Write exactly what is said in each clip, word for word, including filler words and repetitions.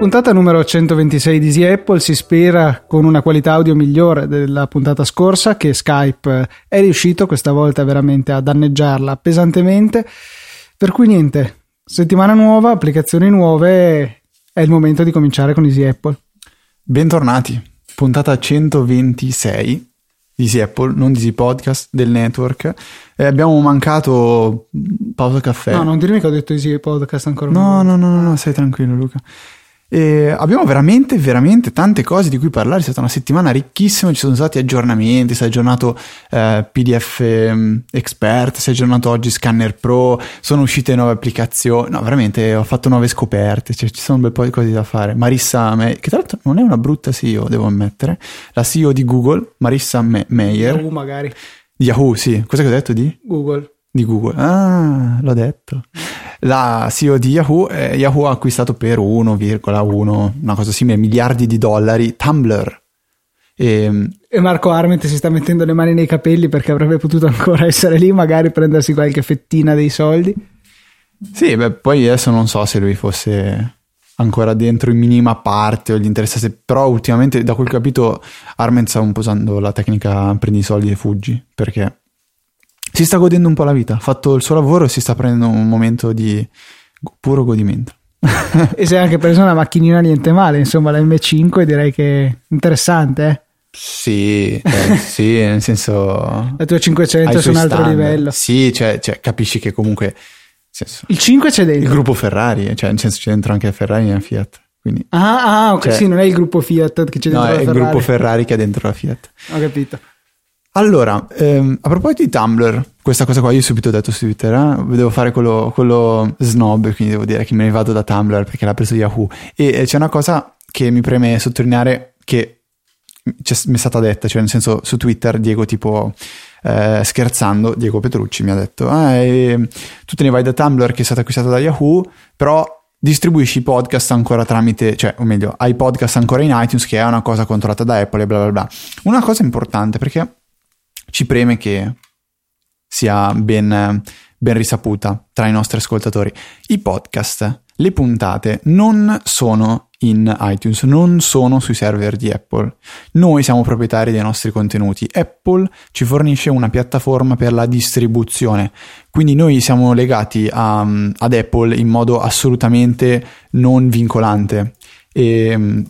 Puntata numero centoventisei di Easy Apple, si spera con una qualità audio migliore della puntata scorsa, che Skype è riuscito questa volta veramente a danneggiarla pesantemente, per cui niente, settimana nuova, applicazioni nuove, è il momento di cominciare con Easy Apple. Bentornati, puntata centoventisei di Easy Apple, non di Easy Podcast, del network. Eh, abbiamo mancato Pausa Caffè. No, non dirmi che ho detto Easy Podcast ancora una volta. No, no, no, no, stai tranquillo Luca. E abbiamo veramente veramente tante cose di cui parlare, è stata una settimana ricchissima, ci sono stati aggiornamenti, si è aggiornato eh, P D F Expert, si è aggiornato oggi Scanner Pro, sono uscite nuove applicazioni, no veramente ho fatto nuove scoperte, cioè, ci sono un bel po' di cose da fare. Marissa Mayer, che tra l'altro non è una brutta C E O, devo ammettere, la C E O di Google, Marissa Mayer, Yahoo magari, Yahoo sì, cosa che ho detto di? Google di Google, ah l'ho detto. La C E O di Yahoo, eh, Yahoo ha acquistato per uno virgola uno, una cosa simile, miliardi di dollari, Tumblr. E, e Marco Arment si sta mettendo le mani nei capelli perché avrebbe potuto ancora essere lì, magari prendersi qualche fettina dei soldi. Sì, beh, poi adesso non so se lui fosse ancora dentro in minima parte o gli interessasse, però ultimamente, da quel capito, Arment sta un po' usando la tecnica prendi i soldi e fuggi, perché si sta godendo un po' la vita, ha fatto il suo lavoro e si sta prendendo un momento di puro godimento. E si è anche preso una macchinina niente male, insomma la M cinque, direi che è interessante, eh? Sì, eh, sì, nel senso... La tua cinquecento è su un altro standard. Livello. Sì, cioè, cioè capisci che comunque... Nel senso, il cinque c'è dentro? Il gruppo Ferrari, cioè nel senso c'è dentro anche Ferrari e Fiat. Quindi, ah, ah, ok, cioè, sì, non è il gruppo Fiat che c'è dentro, no, la Ferrari. No, è il gruppo Ferrari che è dentro la Fiat. Ho capito. Allora, ehm, a proposito di Tumblr, questa cosa qua io subito ho detto su Twitter, eh? Devo fare quello, quello snob, quindi devo dire che me ne vado da Tumblr perché l'ha preso Yahoo. E eh, c'è una cosa che mi preme sottolineare che c'è, mi è stata detta, cioè nel senso su Twitter Diego tipo eh, scherzando, Diego Petrucci mi ha detto ah, eh, tu te ne vai da Tumblr che è stato acquistato da Yahoo, però distribuisci i podcast ancora tramite, cioè o meglio, hai podcast ancora in iTunes che è una cosa controllata da Apple e bla bla bla. Una cosa importante perché... ci preme che sia ben, ben risaputa tra i nostri ascoltatori. I podcast, le puntate, non sono in iTunes, non sono sui server di Apple. Noi siamo proprietari dei nostri contenuti. Apple ci fornisce una piattaforma per la distribuzione. Quindi noi siamo legati a, ad Apple in modo assolutamente non vincolante. E...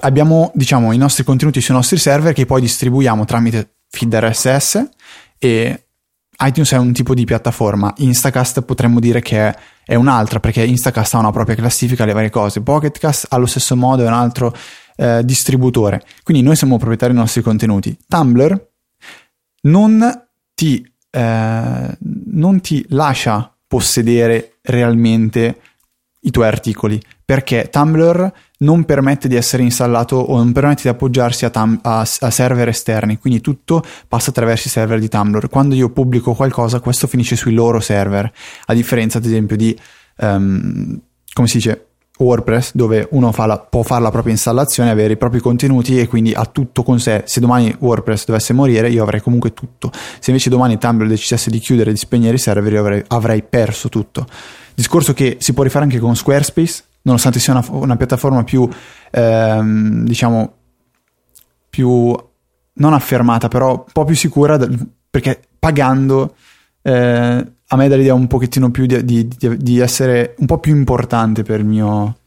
abbiamo, diciamo, i nostri contenuti sui nostri server che poi distribuiamo tramite feed R S S, e iTunes è un tipo di piattaforma, Instacast potremmo dire che è, è un'altra, perché Instacast ha una propria classifica, le varie cose, Pocketcast allo stesso modo è un altro eh, distributore, quindi noi siamo proprietari dei nostri contenuti. Tumblr non ti, eh, non ti lascia possedere realmente i tuoi articoli, perché Tumblr non permette di essere installato o non permette di appoggiarsi a, tam- a, a server esterni, quindi tutto passa attraverso i server di Tumblr. Quando io pubblico qualcosa, questo finisce sui loro server, a differenza ad esempio di um, come si dice WordPress, dove uno fa la, può fare la propria installazione, avere i propri contenuti e quindi ha tutto con sé. Se domani WordPress dovesse morire io avrei comunque tutto, se invece domani Tumblr decidesse di chiudere e di spegnere i server io avrei, avrei perso tutto. Discorso che si può rifare anche con Squarespace, nonostante sia una, una piattaforma più ehm, diciamo più non affermata, però un po' più sicura, perché pagando eh, a me dà l'idea un pochettino più di, di, di essere un po' più importante per il mio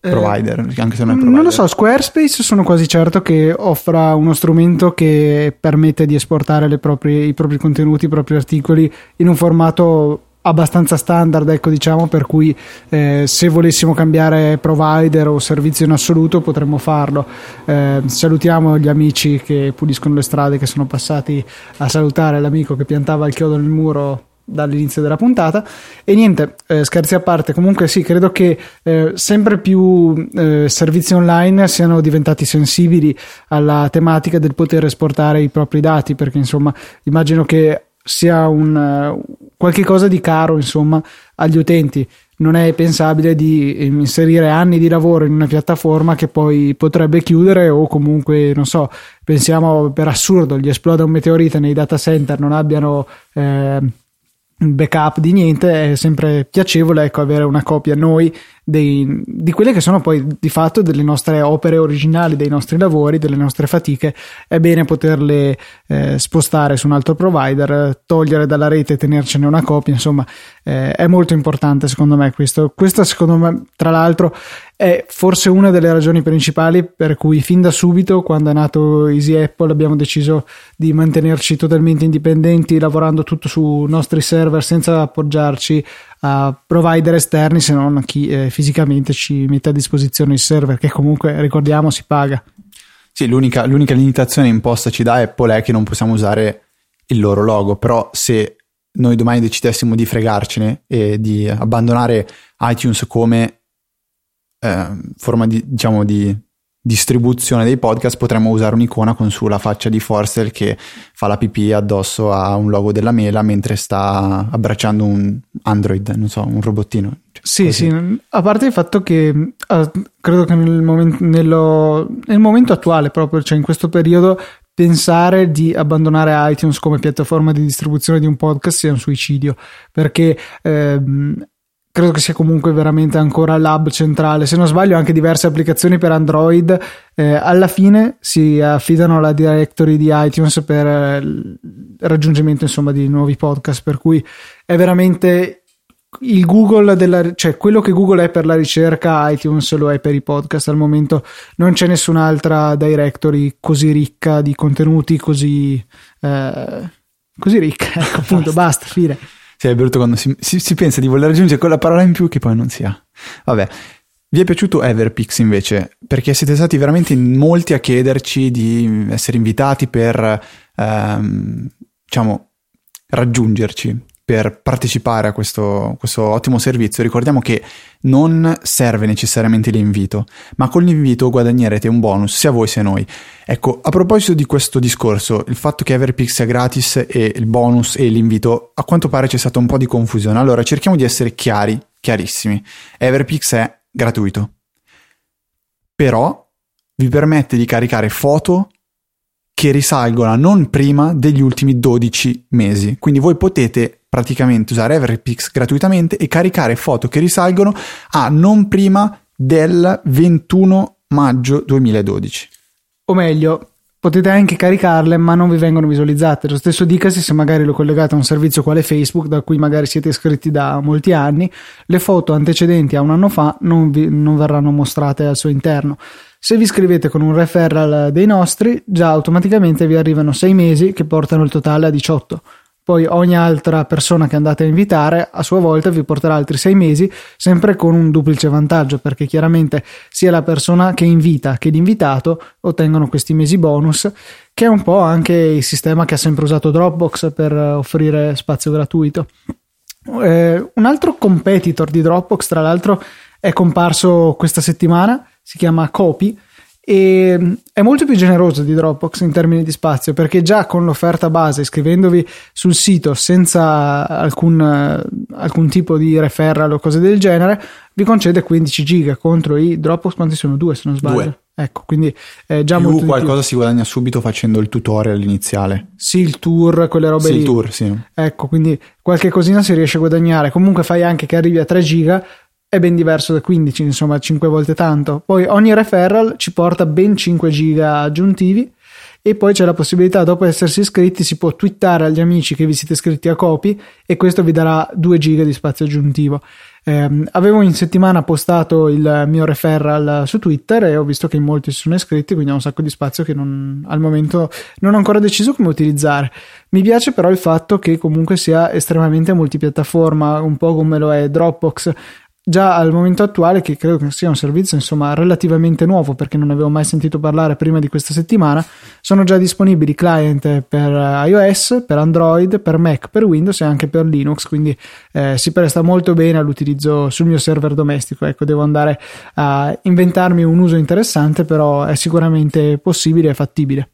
provider, eh, anche se non è provider. Non lo so, Squarespace sono quasi certo che offra uno strumento che permette di esportare le proprie, i propri contenuti, i propri articoli in un formato abbastanza standard, ecco, diciamo, per cui eh, se volessimo cambiare provider o servizio in assoluto potremmo farlo. Eh, salutiamo gli amici che puliscono le strade, che sono passati a salutare l'amico che piantava il chiodo nel muro dall'inizio della puntata. E niente, eh, scherzi a parte, comunque sì, credo che eh, sempre più eh, servizi online siano diventati sensibili alla tematica del poter esportare i propri dati, perché insomma immagino che sia un qualche cosa di caro, insomma, agli utenti. Non è pensabile di inserire anni di lavoro in una piattaforma che poi potrebbe chiudere, o comunque non so, pensiamo per assurdo gli esploda un meteorite nei data center, non abbiano eh, backup di niente, è sempre piacevole, ecco, avere una copia noi dei, di quelle che sono poi di fatto delle nostre opere originali, dei nostri lavori, delle nostre fatiche. È bene poterle eh, spostare su un altro provider, togliere dalla rete e tenercene una copia, insomma eh, è molto importante secondo me questo. Questa secondo me tra l'altro è forse una delle ragioni principali per cui fin da subito, quando è nato Easy Apple, abbiamo deciso di mantenerci totalmente indipendenti, lavorando tutto su nostri server senza appoggiarci a provider esterni, se non a chi eh, fisicamente ci mette a disposizione il server, che comunque ricordiamo si paga. Sì, l'unica, l'unica limitazione impostaci da Apple è che non possiamo usare il loro logo, però se noi domani decidessimo di fregarcene e di abbandonare iTunes come eh, forma di, diciamo, di distribuzione dei podcast, potremmo usare un'icona con sulla faccia di Forster che fa la pipì addosso a un logo della mela mentre sta abbracciando un Android, non so, un robottino. Sì, così. Sì, a parte il fatto che ah, credo che nel, momen- nello, nel momento attuale, proprio, cioè in questo periodo, pensare di abbandonare iTunes come piattaforma di distribuzione di un podcast sia un suicidio, perché ehm, credo che sia comunque veramente ancora l'hub centrale. Se non sbaglio anche diverse applicazioni per Android eh, alla fine si affidano alla directory di iTunes per eh, il raggiungimento insomma di nuovi podcast, per cui è veramente il Google della, cioè quello che Google è per la ricerca, iTunes lo è per i podcast. Al momento non c'è nessun'altra directory così ricca di contenuti, così eh, così ricca, ecco, appunto, basta, fine. Sì, è brutto quando si, si, si pensa di voler aggiungere quella parola in più che poi non si ha. Vabbè, vi è piaciuto Everpix invece? Perché siete stati veramente in molti a chiederci di essere invitati per, ehm, diciamo, raggiungerci, per partecipare a questo, questo ottimo servizio. Ricordiamo che non serve necessariamente l'invito, ma con l'invito guadagnerete un bonus sia voi che noi. Ecco, a proposito di questo discorso, il fatto che Everpix sia gratis e il bonus e l'invito, a quanto pare c'è stata un po' di confusione. Allora cerchiamo di essere chiari, chiarissimi. Everpix è gratuito, però vi permette di caricare foto che risalgono a non prima degli ultimi dodici mesi. Quindi voi potete praticamente usare Everpix gratuitamente e caricare foto che risalgono a non prima del ventuno maggio duemiladodici. O meglio, potete anche caricarle ma non vi vengono visualizzate. Lo stesso dicasi se magari lo collegate a un servizio quale Facebook, da cui magari siete iscritti da molti anni. Le foto antecedenti a un anno fa non, vi, non verranno mostrate al suo interno. Se vi iscrivete con un referral dei nostri, già automaticamente vi arrivano sei mesi che portano il totale a diciotto. Poi ogni altra persona che andate a invitare a sua volta vi porterà altri sei mesi, sempre con un duplice vantaggio, perché chiaramente sia la persona che invita che l'invitato ottengono questi mesi bonus, che è un po' anche il sistema che ha sempre usato Dropbox per offrire spazio gratuito. Eh, un altro competitor di Dropbox, tra l'altro, è comparso questa settimana, si chiama Copy, e è molto più generoso di Dropbox in termini di spazio, perché già con l'offerta base, iscrivendovi sul sito senza alcun, alcun tipo di referral o cose del genere, vi concede quindici giga contro i Dropbox, quanti sono? Due se non sbaglio. Due. Ecco, quindi è già più molto qualcosa più. Si guadagna subito facendo il tutorial iniziale. Sì, il tour, quelle robe sì, lì. Il tour, sì. Ecco, quindi qualche cosina si riesce a guadagnare. Comunque fai anche che arrivi a tre giga, è ben diverso da quindici, insomma cinque volte tanto. Poi ogni referral ci porta ben cinque giga aggiuntivi, e poi c'è la possibilità, dopo essersi iscritti, si può twittare agli amici che vi siete iscritti a Copy, e questo vi darà due giga di spazio aggiuntivo. Eh, avevo in settimana postato il mio referral su Twitter e ho visto che in molti si sono iscritti, quindi ho un sacco di spazio che non, al momento non ho ancora deciso come utilizzare. Mi piace però il fatto che comunque sia estremamente multipiattaforma, un po' come lo è Dropbox, già al momento attuale, che credo che sia un servizio insomma relativamente nuovo, perché non avevo mai sentito parlare prima di questa settimana. Sono già disponibili client per iOS, per Android, per Mac, per Windows e anche per Linux, quindi eh, si presta molto bene all'utilizzo sul mio server domestico. Ecco, devo andare a inventarmi un uso interessante, però è sicuramente possibile e fattibile.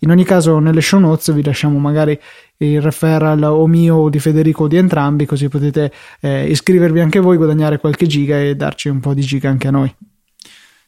In ogni caso, nelle show notes vi lasciamo magari il referral o mio o di Federico o di entrambi, così potete eh, iscrivervi anche voi, guadagnare qualche giga e darci un po' di giga anche a noi.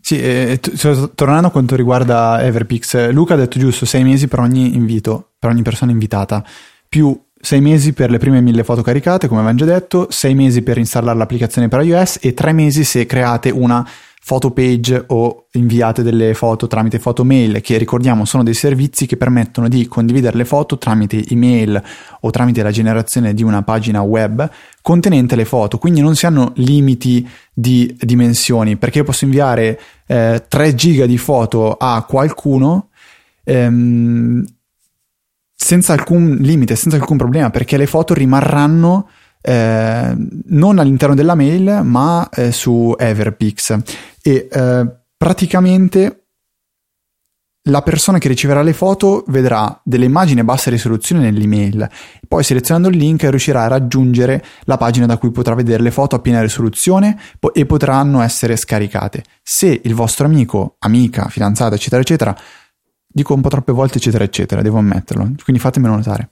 Sì, eh, t- tornando a quanto riguarda Everpix, Luca ha detto giusto, sei mesi per ogni invito, per ogni persona invitata, più sei mesi per le prime mille foto caricate, come avevamo già detto, sei mesi per installare l'applicazione per iOS e tre mesi se create una photo page o inviate delle foto tramite photo mail, che ricordiamo sono dei servizi che permettono di condividere le foto tramite email o tramite la generazione di una pagina web contenente le foto, quindi non si hanno limiti di dimensioni, perché io posso inviare eh, tre giga di foto a qualcuno ehm, senza alcun limite, senza alcun problema, perché le foto rimarranno Eh, non all'interno della mail ma eh, su Everpix e eh, praticamente la persona che riceverà le foto vedrà delle immagini a bassa risoluzione nell'email, poi selezionando il link riuscirà a raggiungere la pagina da cui potrà vedere le foto a piena risoluzione po- e potranno essere scaricate. Se il vostro amico, amica, fidanzata eccetera eccetera, dico un po' troppe volte eccetera eccetera, devo ammetterlo, quindi fatemelo notare,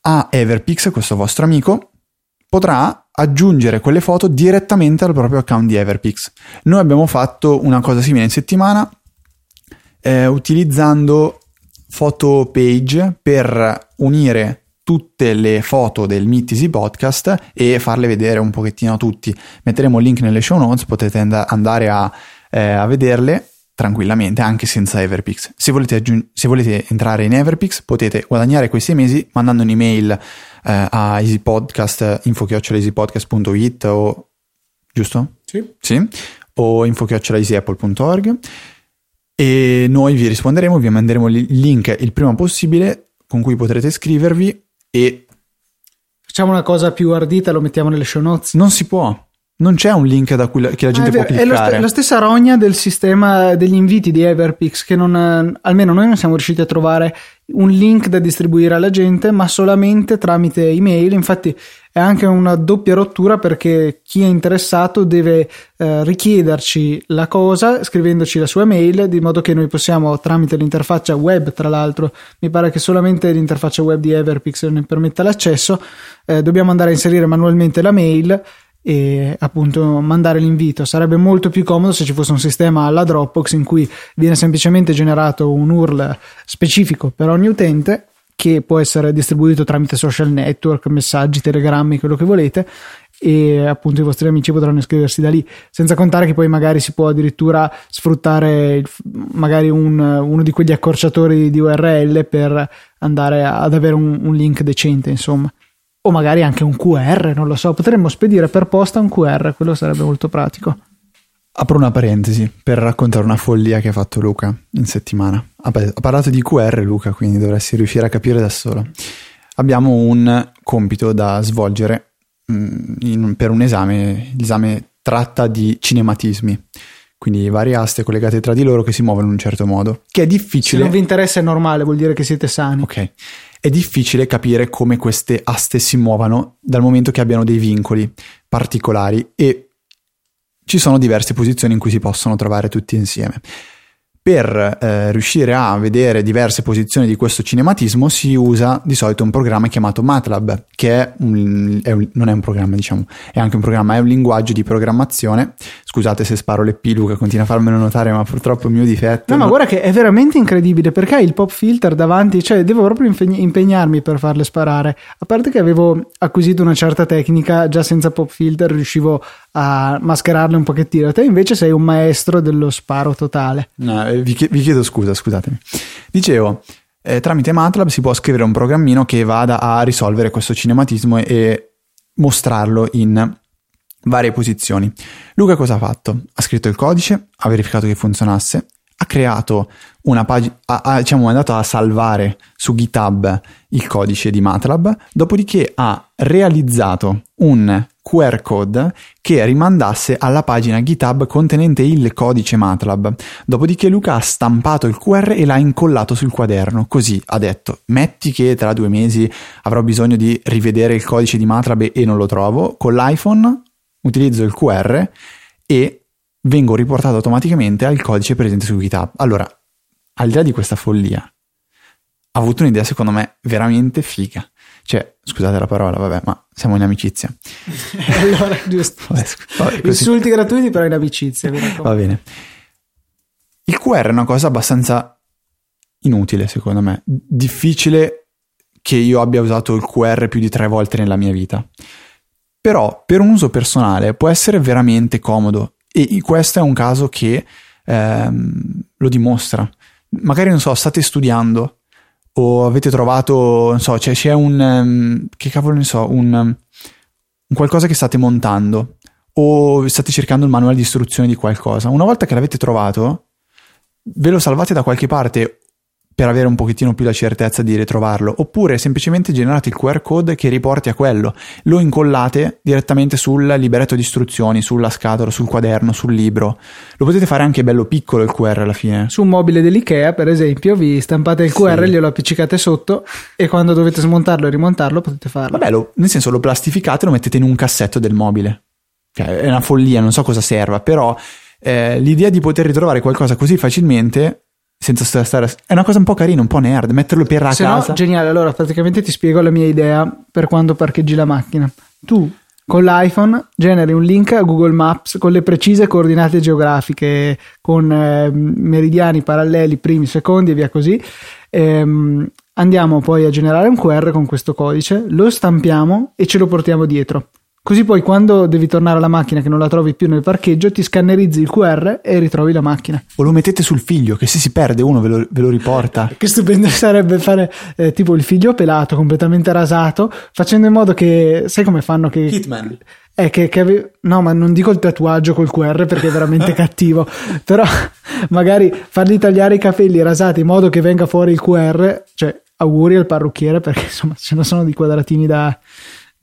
a Everpix, questo vostro amico potrà aggiungere quelle foto direttamente al proprio account di Everpix. Noi abbiamo fatto una cosa simile in settimana eh, utilizzando photo page per unire tutte le foto del Meet Easy Podcast e farle vedere un pochettino a tutti. Metteremo il link nelle show notes, potete and- andare a, eh, a vederle tranquillamente anche senza Everpix. Se volete, aggiung- se volete entrare in Everpix potete guadagnare questi mesi mandando un'email eh, a easypodcast info chiocciola easypodcast punto it o giusto? Sì. Sì. O info chiocciola easyapple punto org e noi vi risponderemo, vi manderemo il link il prima possibile con cui potrete iscrivervi e facciamo una cosa più ardita, lo mettiamo nelle show notes. Non si può. Non c'è un link da cui la, che la gente ah, può cliccare. È la, st- la stessa rogna del sistema degli inviti di Everpix, che non, almeno noi non siamo riusciti a trovare un link da distribuire alla gente, ma solamente tramite email. Infatti è anche una doppia rottura, perché chi è interessato deve eh, richiederci la cosa scrivendoci la sua mail, di modo che noi possiamo, tramite l'interfaccia web, tra l'altro mi pare che solamente l'interfaccia web di Everpix ne permetta l'accesso, eh, dobbiamo andare a inserire manualmente la mail e appunto mandare l'invito. Sarebbe molto più comodo se ci fosse un sistema alla Dropbox in cui viene semplicemente generato un U R L specifico per ogni utente, che può essere distribuito tramite social network, messaggi, telegrammi, quello che volete, e appunto i vostri amici potranno iscriversi da lì, senza contare che poi magari si può addirittura sfruttare il, magari un, uno di quegli accorciatori di U R L per andare ad avere un, un link decente, insomma. O magari anche un Q R, non lo so, potremmo spedire per posta un Q R, quello sarebbe molto pratico. Apro una parentesi per raccontare una follia che ha fatto Luca in settimana. Ha parlato di Q R Luca, quindi dovresti riuscire a capire da solo. Abbiamo un compito da svolgere mh, in, per un esame, l'esame tratta di cinematismi, quindi varie aste collegate tra di loro che si muovono in un certo modo, che è difficile. Se non vi interessa è normale, vuol dire che siete sani. Ok. È difficile capire come queste aste si muovano dal momento che abbiano dei vincoli particolari e ci sono diverse posizioni in cui si possono trovare tutti insieme. Per eh, riuscire a vedere diverse posizioni di questo cinematismo si usa di solito un programma chiamato MATLAB, che è un, è un, non è un programma, diciamo, è anche un programma, è un linguaggio di programmazione. Scusate se sparo le P, Luca continua a farmelo notare, ma purtroppo è il mio difetto. No, ma guarda che è veramente incredibile, perché hai il pop filter davanti, cioè devo proprio impegnarmi per farle sparare. A parte che avevo acquisito una certa tecnica, già senza pop filter riuscivo a mascherarle un pochettino. Te invece sei un maestro dello sparo totale. No, vi chiedo scusa, scusatemi. Dicevo, eh, tramite MATLAB si può scrivere un programmino che vada a risolvere questo cinematismo e, e mostrarlo in varie posizioni. Luca cosa ha fatto? Ha scritto il codice, ha verificato che funzionasse, ha creato una pagina, ha diciamo andato a salvare su GitHub il codice di MATLAB, dopodiché ha realizzato un Q R code che rimandasse alla pagina GitHub contenente il codice MATLAB. Dopodiché Luca ha stampato il Q R e l'ha incollato sul quaderno. Così ha detto: metti che tra due mesi avrò bisogno di rivedere il codice di MATLAB e non lo trovo, con l'iPhone utilizzo il Q R e vengo riportato automaticamente al codice presente su GitHub. Allora, al di là di questa follia, ha avuto un'idea secondo me veramente figa. Cioè, scusate la parola, vabbè, ma siamo in amicizia. Allora, giusto. Vabbè, vabbè, insulti gratuiti, però in amicizia. Va bene. Il Q R è una cosa abbastanza inutile, secondo me. Difficile che io abbia usato il Q R più di tre volte nella mia vita. Però per un uso personale può essere veramente comodo, e questo è un caso che ehm, lo dimostra. Magari, non so, state studiando o avete trovato, non so, cioè c'è un, um, che cavolo ne so, un, um, un qualcosa che state montando, o state cercando il manuale di istruzioni di qualcosa. Una volta che l'avete trovato, ve lo salvate da qualche parte per avere un pochettino più la certezza di ritrovarlo, oppure semplicemente generate il Q R code che riporti a quello, lo incollate direttamente sul libretto di istruzioni, sulla scatola, sul quaderno, sul libro. Lo potete fare anche bello piccolo il Q R alla fine. Su un mobile dell'IKEA, per esempio, vi stampate il Q R, sì, glielo appiccicate sotto, e quando dovete smontarlo e rimontarlo potete farlo. Vabbè, lo, nel senso, lo plastificate e lo mettete in un cassetto del mobile. Cioè, è una follia, non so cosa serva, però eh, l'idea di poter ritrovare qualcosa così facilmente, senza stare, è una cosa un po' carina, un po' nerd, metterlo per a se casa. No, geniale. Allora, praticamente ti spiego la mia idea per quando parcheggi la macchina. Tu con l'iPhone generi un link a Google Maps con le precise coordinate geografiche, con eh, meridiani paralleli, primi, secondi e via così. Ehm, andiamo poi a generare un Q R con questo codice, lo stampiamo e ce lo portiamo dietro. Così poi quando devi tornare alla macchina che non la trovi più nel parcheggio, ti scannerizzi il Q R e ritrovi la macchina. O lo mettete sul figlio, che se si perde uno ve lo, ve lo riporta. Che stupendo sarebbe fare eh, tipo il figlio pelato, completamente rasato, facendo in modo che, sai come fanno che... Hitman. Eh, che, che ave... no, ma non dico il tatuaggio col Q R perché è veramente cattivo, però magari fargli tagliare i capelli rasati in modo che venga fuori il Q R, cioè auguri al parrucchiere, perché insomma ce ne sono di quadratini da...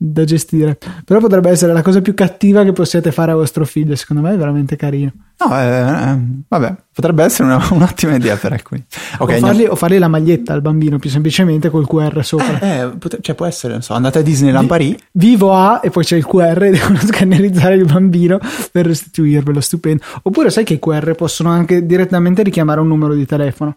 da gestire. Però potrebbe essere la cosa più cattiva che possiate fare a vostro figlio. Secondo me è veramente carino. No, eh, eh, vabbè, potrebbe essere una, un'ottima idea per alcuni. Okay, o, fargli, o fargli la maglietta al bambino, più semplicemente col Q R sopra. Eh, eh, pot- cioè può essere, non so, andate a Disneyland Paris, vivo a, e poi c'è il Q R e devono scannerizzare il bambino per restituirvelo. Stupendo. Oppure sai che i Q R possono anche direttamente richiamare un numero di telefono,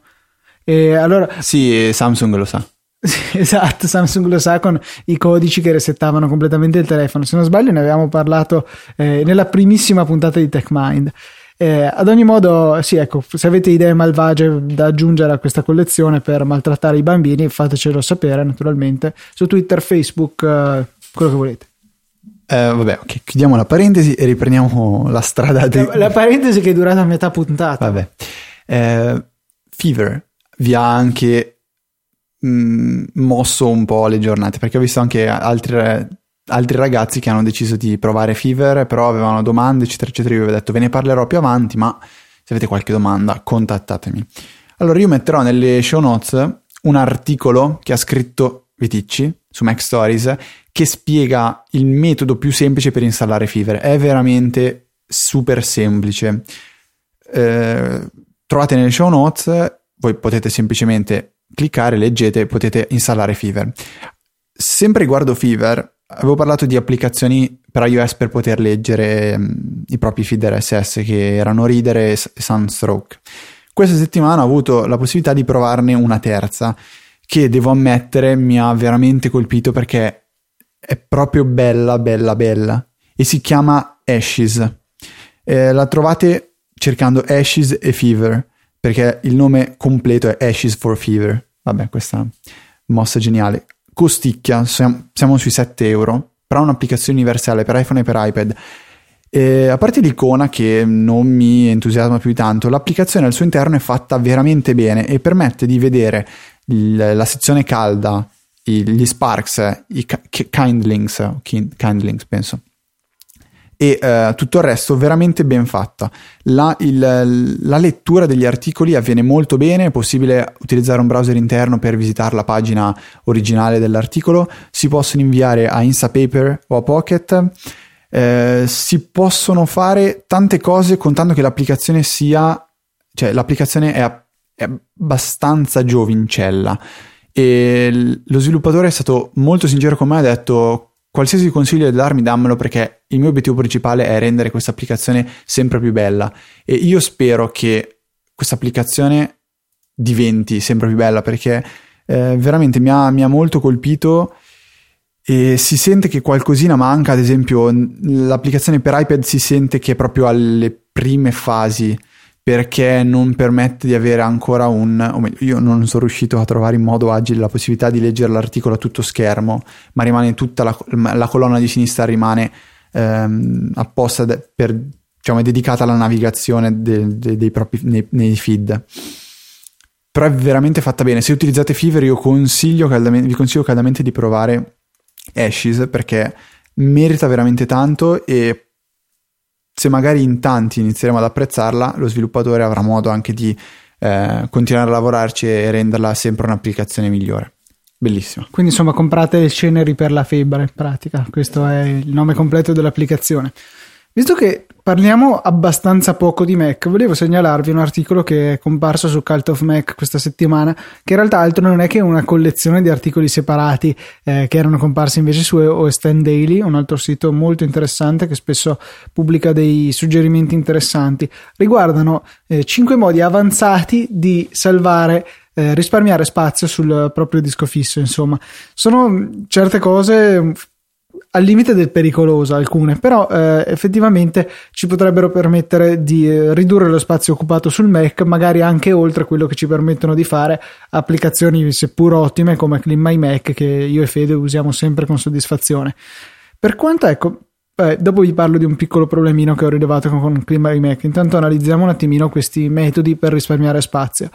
e allora sì, Samsung lo sa. Sì, esatto, Samsung lo sa, con i codici che resettavano completamente il telefono. Se non sbaglio ne avevamo parlato eh, nella primissima puntata di TechMind. Eh, ad ogni modo, sì, ecco, se avete idee malvagie da aggiungere a questa collezione per maltrattare i bambini, fatecelo sapere, naturalmente, su Twitter, Facebook, eh, quello che volete. Eh, vabbè, ok, chiudiamo la parentesi e riprendiamo la strada di... La, la parentesi che è durata a metà puntata. Vabbè. Eh, Fever vi ha anche... mosso un po' le giornate, perché ho visto anche altri, altri ragazzi che hanno deciso di provare Fever, però avevano domande eccetera eccetera. Io vi ho detto ve ne parlerò più avanti, ma se avete qualche domanda contattatemi. Allora io metterò nelle show notes un articolo che ha scritto Viticci su Mac Stories che spiega il metodo più semplice per installare Fever. È veramente super semplice, eh, trovate nelle show notes, voi potete semplicemente cliccare, leggete, potete installare Fever. Sempre riguardo Fever, avevo parlato di applicazioni per iOS per poter leggere mh, i propri feed R S S, che erano Reader e Sunstroke. Questa settimana ho avuto la possibilità di provarne una terza che, devo ammettere, mi ha veramente colpito perché è proprio bella bella bella, e si chiama Ashes. Eh, la trovate cercando Ashes e Fever, perché il nome completo è Ashes for Fever. Vabbè, questa mossa geniale. Costicchia, siamo sui sette euro, però è un'applicazione universale per iPhone e per iPad. E a parte l'icona che non mi entusiasma più tanto, l'applicazione al suo interno è fatta veramente bene e permette di vedere il, la sezione calda, il, gli sparks, i kindlings, kindlings penso, e eh, tutto il resto veramente ben fatta. La, il, la lettura degli articoli avviene molto bene, è possibile utilizzare un browser interno per visitare la pagina originale dell'articolo, si possono inviare a Instapaper o a Pocket, eh, si possono fare tante cose contando che l'applicazione sia, cioè l'applicazione è, è abbastanza giovincella, e lo sviluppatore è stato molto sincero con me, ha detto: qualsiasi consiglio da darmi, dammelo, perché il mio obiettivo principale è rendere questa applicazione sempre più bella, e io spero che questa applicazione diventi sempre più bella, perché eh, veramente mi ha, mi ha molto colpito, e si sente che qualcosina manca. Ad esempio l'applicazione per iPad si sente che è proprio alle prime fasi, perché non permette di avere ancora un, o meglio, io non sono riuscito a trovare in modo agile la possibilità di leggere l'articolo a tutto schermo, ma rimane tutta la, la colonna di sinistra rimane ehm, apposta de, per, diciamo, è dedicata alla navigazione de, de, dei propri nei, nei feed. Però è veramente fatta bene. Se utilizzate Fever io consiglio caldamente, vi consiglio caldamente di provare Ashes, perché merita veramente tanto, e se magari in tanti inizieremo ad apprezzarla, lo sviluppatore avrà modo anche di eh, continuare a lavorarci e renderla sempre un'applicazione migliore. Bellissima. Quindi insomma, comprate ceneri per la febbre, in pratica questo è il nome completo dell'applicazione. Visto che parliamo abbastanza poco di Mac, volevo segnalarvi un articolo che è comparso su Cult of Mac questa settimana, che in realtà altro non è che una collezione di articoli separati eh, che erano comparsi invece su O S X Daily, un altro sito molto interessante che spesso pubblica dei suggerimenti interessanti. Riguardano eh, cinque modi avanzati di salvare eh, risparmiare spazio sul proprio disco fisso. Insomma, sono certe cose al limite del pericoloso alcune, però eh, effettivamente ci potrebbero permettere di eh, ridurre lo spazio occupato sul Mac, magari anche oltre quello che ci permettono di fare applicazioni seppur ottime come CleanMyMac, che io e Fede usiamo sempre con soddisfazione. Per quanto, ecco, eh, dopo vi parlo di un piccolo problemino che ho rilevato con, con CleanMyMac, intanto analizziamo un attimino questi metodi per risparmiare spazio.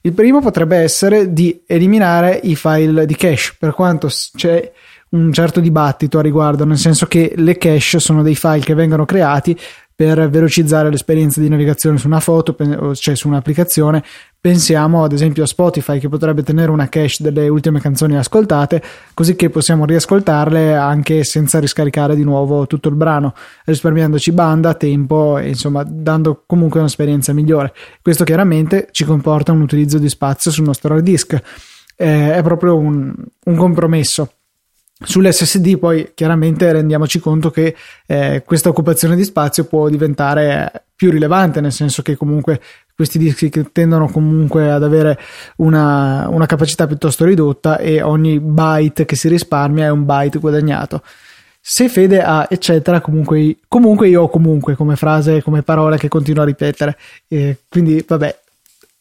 Il primo potrebbe essere di eliminare i file di cache, per quanto c'è un certo dibattito a riguardo, nel senso che le cache sono dei file che vengono creati per velocizzare l'esperienza di navigazione su una foto, cioè su un'applicazione. Pensiamo ad esempio a Spotify, che potrebbe tenere una cache delle ultime canzoni ascoltate, così che possiamo riascoltarle anche senza riscaricare di nuovo tutto il brano, risparmiandoci banda, tempo e insomma dando comunque un'esperienza migliore. Questo chiaramente ci comporta un utilizzo di spazio sul nostro hard disk, eh, è proprio un, un compromesso. Sull'esse esse di poi chiaramente rendiamoci conto che eh, questa occupazione di spazio può diventare più rilevante, nel senso che comunque questi dischi che tendono comunque ad avere una, una capacità piuttosto ridotta, e ogni byte che si risparmia è un byte guadagnato. Se Fede ha eccetera, comunque, comunque io ho comunque come frase, come parola che continuo a ripetere, eh, quindi vabbè,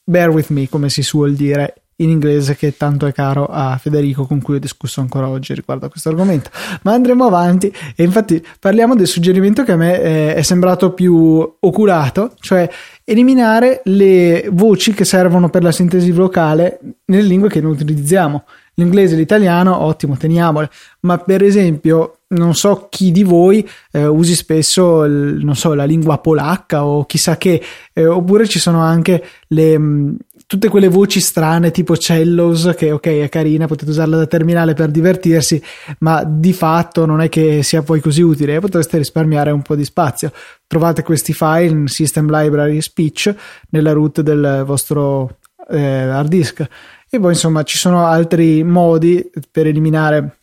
bear with me come si suol dire in inglese, che tanto è caro a Federico, con cui ho discusso ancora oggi riguardo a questo argomento. Ma andremo avanti, e infatti parliamo del suggerimento che a me eh, è sembrato più oculato, cioè eliminare le voci che servono per la sintesi vocale nelle lingue che non utilizziamo. L'inglese e l'italiano, ottimo, teniamole, ma per esempio non so chi di voi eh, usi spesso il, non so, la lingua polacca o chissà che, eh, oppure ci sono anche le mh, tutte quelle voci strane tipo cellos, che ok è carina, potete usarla da terminale per divertirsi, ma di fatto non è che sia poi così utile, potreste risparmiare un po' di spazio. Trovate questi file in System Library Speech nella root del vostro eh, hard disk. E poi insomma ci sono altri modi per eliminare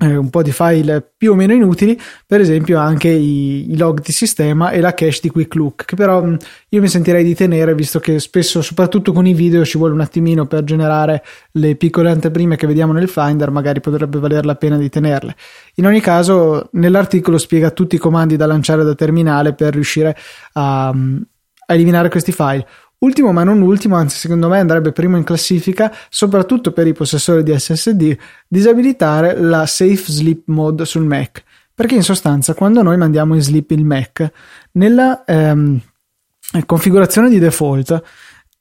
eh, un po' di file più o meno inutili, per esempio anche i, i log di sistema e la cache di Quick Look, che però mh, io mi sentirei di tenere, visto che spesso soprattutto con i video ci vuole un attimino per generare le piccole anteprime che vediamo nel Finder, magari potrebbe valer la pena di tenerle. In ogni caso nell'articolo spiega tutti i comandi da lanciare da terminale per riuscire a, a eliminare questi file. Ultimo ma non ultimo, anzi secondo me andrebbe primo in classifica, soprattutto per i possessori di esse esse di, disabilitare la Safe Sleep Mode sul Mac, perché in sostanza quando noi mandiamo in sleep il Mac, nella ehm, configurazione di default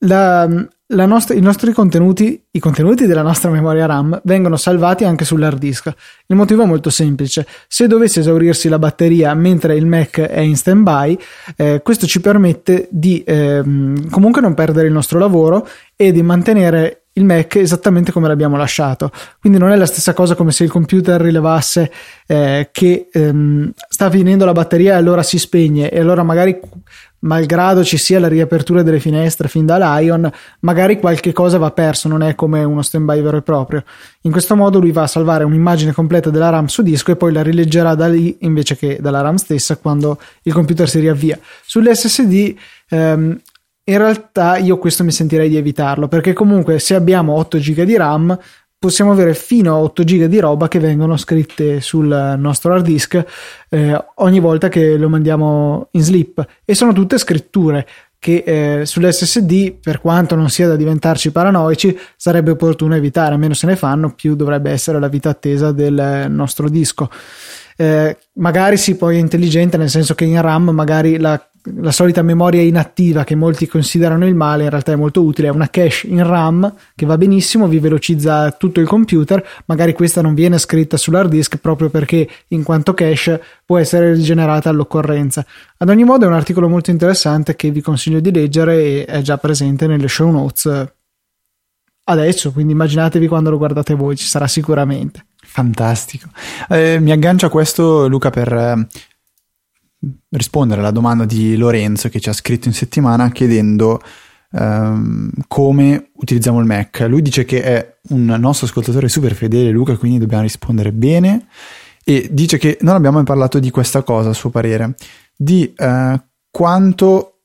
la, la nostra, i nostri contenuti, i contenuti della nostra memoria RAM vengono salvati anche sull'hard disk. Il motivo è molto semplice: se dovesse esaurirsi la batteria mentre il Mac è in stand-by, eh, questo ci permette di ehm, comunque non perdere il nostro lavoro e di mantenere il Mac esattamente come l'abbiamo lasciato. Quindi non è la stessa cosa come se il computer rilevasse eh, che ehm, sta finendo la batteria e allora si spegne, e allora magari malgrado ci sia la riapertura delle finestre fin da Lion, magari qualche cosa va perso, non è come uno standby vero e proprio. In questo modo lui va a salvare un'immagine completa della RAM su disco e poi la rileggerà da lì invece che dalla RAM stessa quando il computer si riavvia. Sull'esse esse di ehm, in realtà io questo mi sentirei di evitarlo, perché comunque se abbiamo otto giga di RAM possiamo avere fino a otto giga di roba che vengono scritte sul nostro hard disk eh, ogni volta che lo mandiamo in sleep, e sono tutte scritture che eh, sull'esse esse di, per quanto non sia da diventarci paranoici, sarebbe opportuno evitare. Meno se ne fanno, più dovrebbe essere la vita attesa del nostro disco. Eh, magari si sì, poi è intelligente, nel senso che in RAM magari la, la solita memoria inattiva che molti considerano il male in realtà è molto utile, è una cache in RAM che va benissimo, vi velocizza tutto il computer. Magari questa non viene scritta sull'hard disk proprio perché in quanto cache può essere rigenerata all'occorrenza. Ad ogni modo è un articolo molto interessante che vi consiglio di leggere e è già presente nelle show notes adesso, quindi immaginatevi quando lo guardate voi, ci sarà sicuramente. Fantastico. Eh, mi aggancio a questo, Luca, per eh, rispondere alla domanda di Lorenzo che ci ha scritto in settimana chiedendo ehm, come utilizziamo il Mac. Lui dice che è un nostro ascoltatore super fedele, Luca, quindi dobbiamo rispondere bene, e dice che non abbiamo mai parlato di questa cosa, a suo parere, di eh, quanto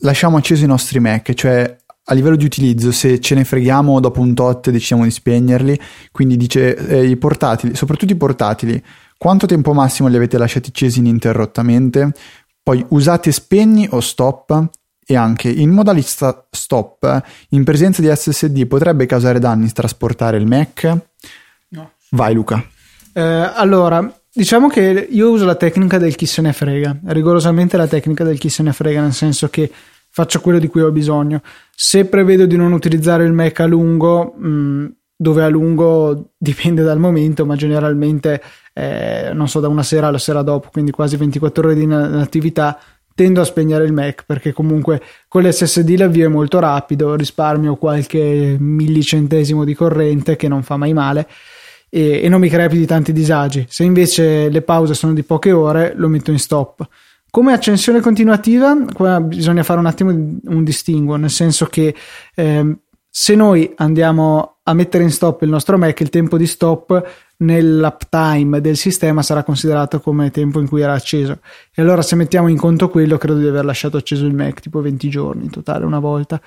lasciamo acceso i nostri Mac, cioè a livello di utilizzo, se ce ne freghiamo dopo un tot decidiamo di spegnerli. Quindi dice eh, i portatili, soprattutto i portatili, quanto tempo massimo li avete lasciati accesi ininterrottamente, poi usate spegni o stop, e anche in modalità stop in presenza di esse esse di potrebbe causare danni trasportare il Mac? No. Vai Luca. Eh, allora, diciamo che io uso la tecnica del chi se ne frega, rigorosamente la tecnica del chi se ne frega, nel senso che faccio quello di cui ho bisogno. Se prevedo di non utilizzare il Mac a lungo, mh, dove a lungo dipende dal momento, ma generalmente eh, non so, da una sera alla sera dopo, quindi quasi ventiquattro ore di inattività, tendo a spegnere il Mac, perché comunque con l'esse esse di l'avvio è molto rapido, risparmio qualche millicentesimo di corrente che non fa mai male e, e non mi crea più di tanti disagi. Se invece le pause sono di poche ore, lo metto in stop. Come accensione continuativa, qua bisogna fare un attimo un distinguo, nel senso che eh, se noi andiamo a mettere in stop il nostro Mac, il tempo di stop nell'uptime del sistema sarà considerato come tempo in cui era acceso, e allora se mettiamo in conto quello, credo di aver lasciato acceso il Mac tipo venti giorni in totale una volta,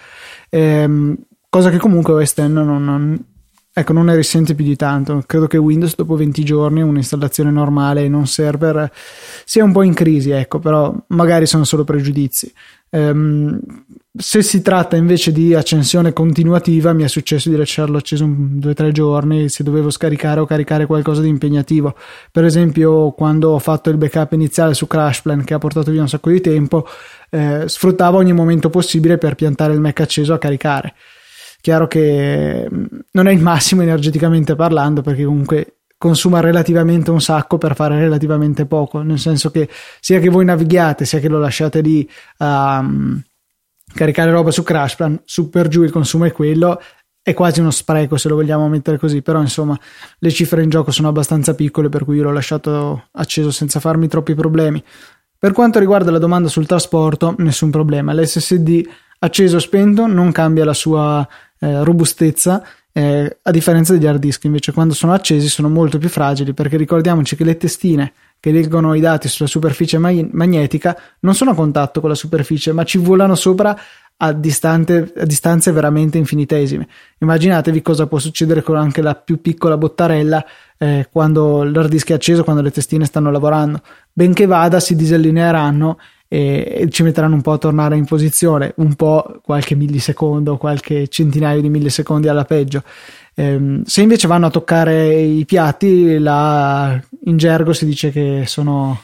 eh, cosa che comunque O S X non, non, ecco, non ne risente più di tanto. Credo che Windows dopo venti giorni, un'installazione normale e non server, sia un po' in crisi, ecco, però magari sono solo pregiudizi. Ehm, se si tratta invece di accensione continuativa, mi è successo di lasciarlo acceso due o tre giorni se dovevo scaricare o caricare qualcosa di impegnativo. Per esempio, quando ho fatto il backup iniziale su CrashPlan, che ha portato via un sacco di tempo, eh, sfruttavo ogni momento possibile per piantare il Mac acceso a caricare. Chiaro che non è il massimo energeticamente parlando, perché comunque consuma relativamente un sacco per fare relativamente poco, nel senso che sia che voi navighiate sia che lo lasciate lì a um, caricare roba su CrashPlan, su per giù il consumo è quello, è quasi uno spreco se lo vogliamo mettere così, però insomma le cifre in gioco sono abbastanza piccole, per cui io l'ho lasciato acceso senza farmi troppi problemi. Per quanto riguarda la domanda sul trasporto, nessun problema, l'esse esse di acceso o spento non cambia la sua eh, robustezza, eh, a differenza degli hard disk. Invece quando sono accesi sono molto più fragili, perché ricordiamoci che le testine che leggono i dati sulla superficie mag- magnetica non sono a contatto con la superficie, ma ci volano sopra a, distante, a distanze veramente infinitesime. Immaginatevi cosa può succedere con anche la più piccola bottarella eh, quando l'hard disk è acceso, quando le testine stanno lavorando. Benché vada, si disallineeranno e ci metteranno un po' a tornare in posizione, un po' qualche millisecondo, qualche centinaio di millisecondi alla peggio. Ehm, se invece vanno a toccare i piatti, la... in gergo si dice che sono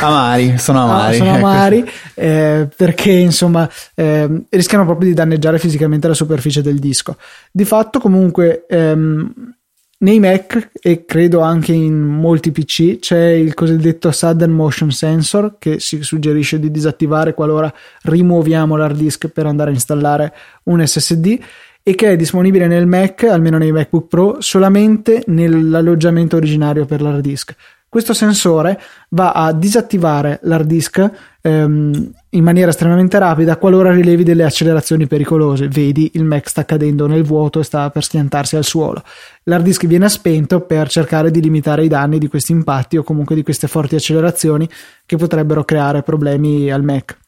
amari, sono amari, ah, sono amari eh, perché insomma eh, rischiano proprio di danneggiare fisicamente la superficie del disco. Di fatto comunque ehm, nei Mac, e credo anche in molti P C, c'è il cosiddetto Sudden Motion Sensor, che si suggerisce di disattivare qualora rimuoviamo l'hard disk per andare a installare un esse esse di, e che è disponibile nel Mac, almeno nei MacBook Pro, solamente nell'alloggiamento originario per l'hard disk. Questo sensore va a disattivare l'hard disk ehm, in maniera estremamente rapida qualora rilevi delle accelerazioni pericolose. Vedi, il Mac sta cadendo nel vuoto e sta per schiantarsi al suolo. L'hard disk viene spento per cercare di limitare i danni di questi impatti o comunque di queste forti accelerazioni che potrebbero creare problemi al Mac.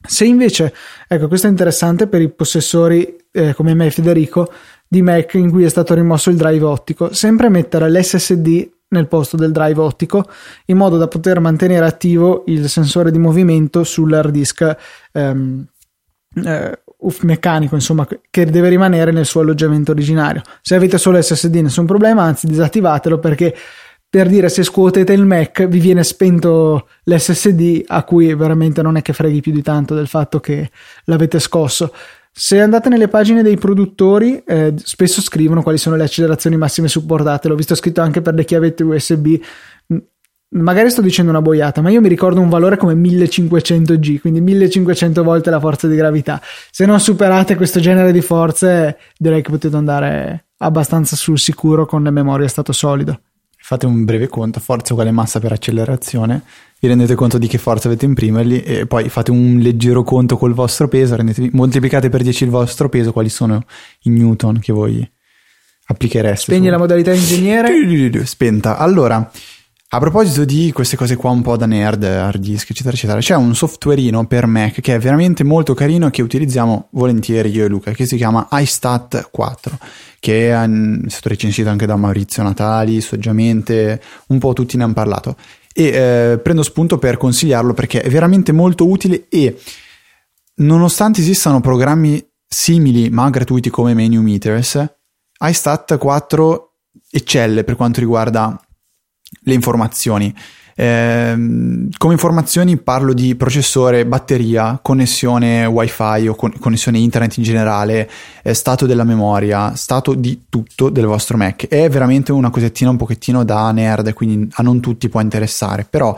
Se invece, ecco, questo è interessante per i possessori eh, come me e Federico di Mac in cui è stato rimosso il drive ottico, sempre mettere l'esse esse di nel posto del drive ottico, in modo da poter mantenere attivo il sensore di movimento sull'hard disk ehm, eh, uff, meccanico, insomma, che deve rimanere nel suo alloggiamento originario. Se avete solo S S D nessun problema, anzi disattivatelo, perché per dire, se scuotete il Mac vi viene spento l'S S D, a cui veramente non è che freghi più di tanto del fatto che l'avete scosso. Se andate nelle pagine dei produttori, eh, spesso scrivono quali sono le accelerazioni massime supportate. L'ho visto scritto anche per le chiavette U S B. Magari sto dicendo una boiata, ma io mi ricordo un valore come millecinquecento G, quindi millecinquecento volte la forza di gravità. Se non superate questo genere di forze, direi che potete andare abbastanza sul sicuro con le memorie a stato solido. Fate un breve conto, forza uguale massa per accelerazione, vi rendete conto di che forza dovete imprimerli e poi fate un leggero conto col vostro peso, rendetevi, moltiplicate per dieci il vostro peso, quali sono i newton che voi applichereste. Spegni su... la modalità ingegnere. Spenta. Allora, a proposito di queste cose qua un po' da nerd, hard disk, eccetera, eccetera, c'è un softwareino per Mac che è veramente molto carino, che utilizziamo volentieri io e Luca, che si chiama iStat quattro. Che è stato recensito anche da Maurizio Natali, Soggiamente, un po' tutti ne hanno parlato, e eh, prendo spunto per consigliarlo perché è veramente molto utile, e nonostante esistano programmi simili ma gratuiti come Menu Meters, iStat quattro eccelle per quanto riguarda le informazioni. Eh, come informazioni parlo di processore, batteria, connessione wifi o con- connessione internet in generale, eh, stato della memoria, stato di tutto del vostro Mac. È veramente una cosettina un pochettino da nerd, quindi a non tutti può interessare, però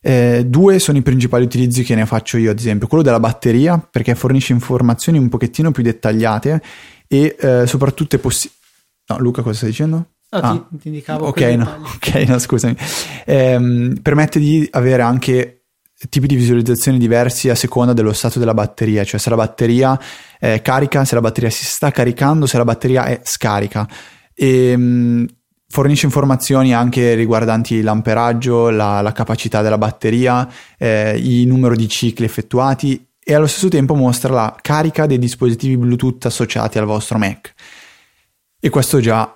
eh, due sono i principali utilizzi che ne faccio io. Ad esempio quello della batteria, perché fornisce informazioni un pochettino più dettagliate e eh, soprattutto è possibile... No, Luca, cosa stai dicendo? No, ah, ti, ti indicavo ok, no, okay no, scusami. Eh, permette di avere anche tipi di visualizzazioni diversi a seconda dello stato della batteria, cioè se la batteria eh, carica, se la batteria si sta caricando, se la batteria è scarica. E mh, fornisce informazioni anche riguardanti l'amperaggio, la, la capacità della batteria, eh, il numero di cicli effettuati, e allo stesso tempo mostra la carica dei dispositivi Bluetooth associati al vostro Mac. E questo già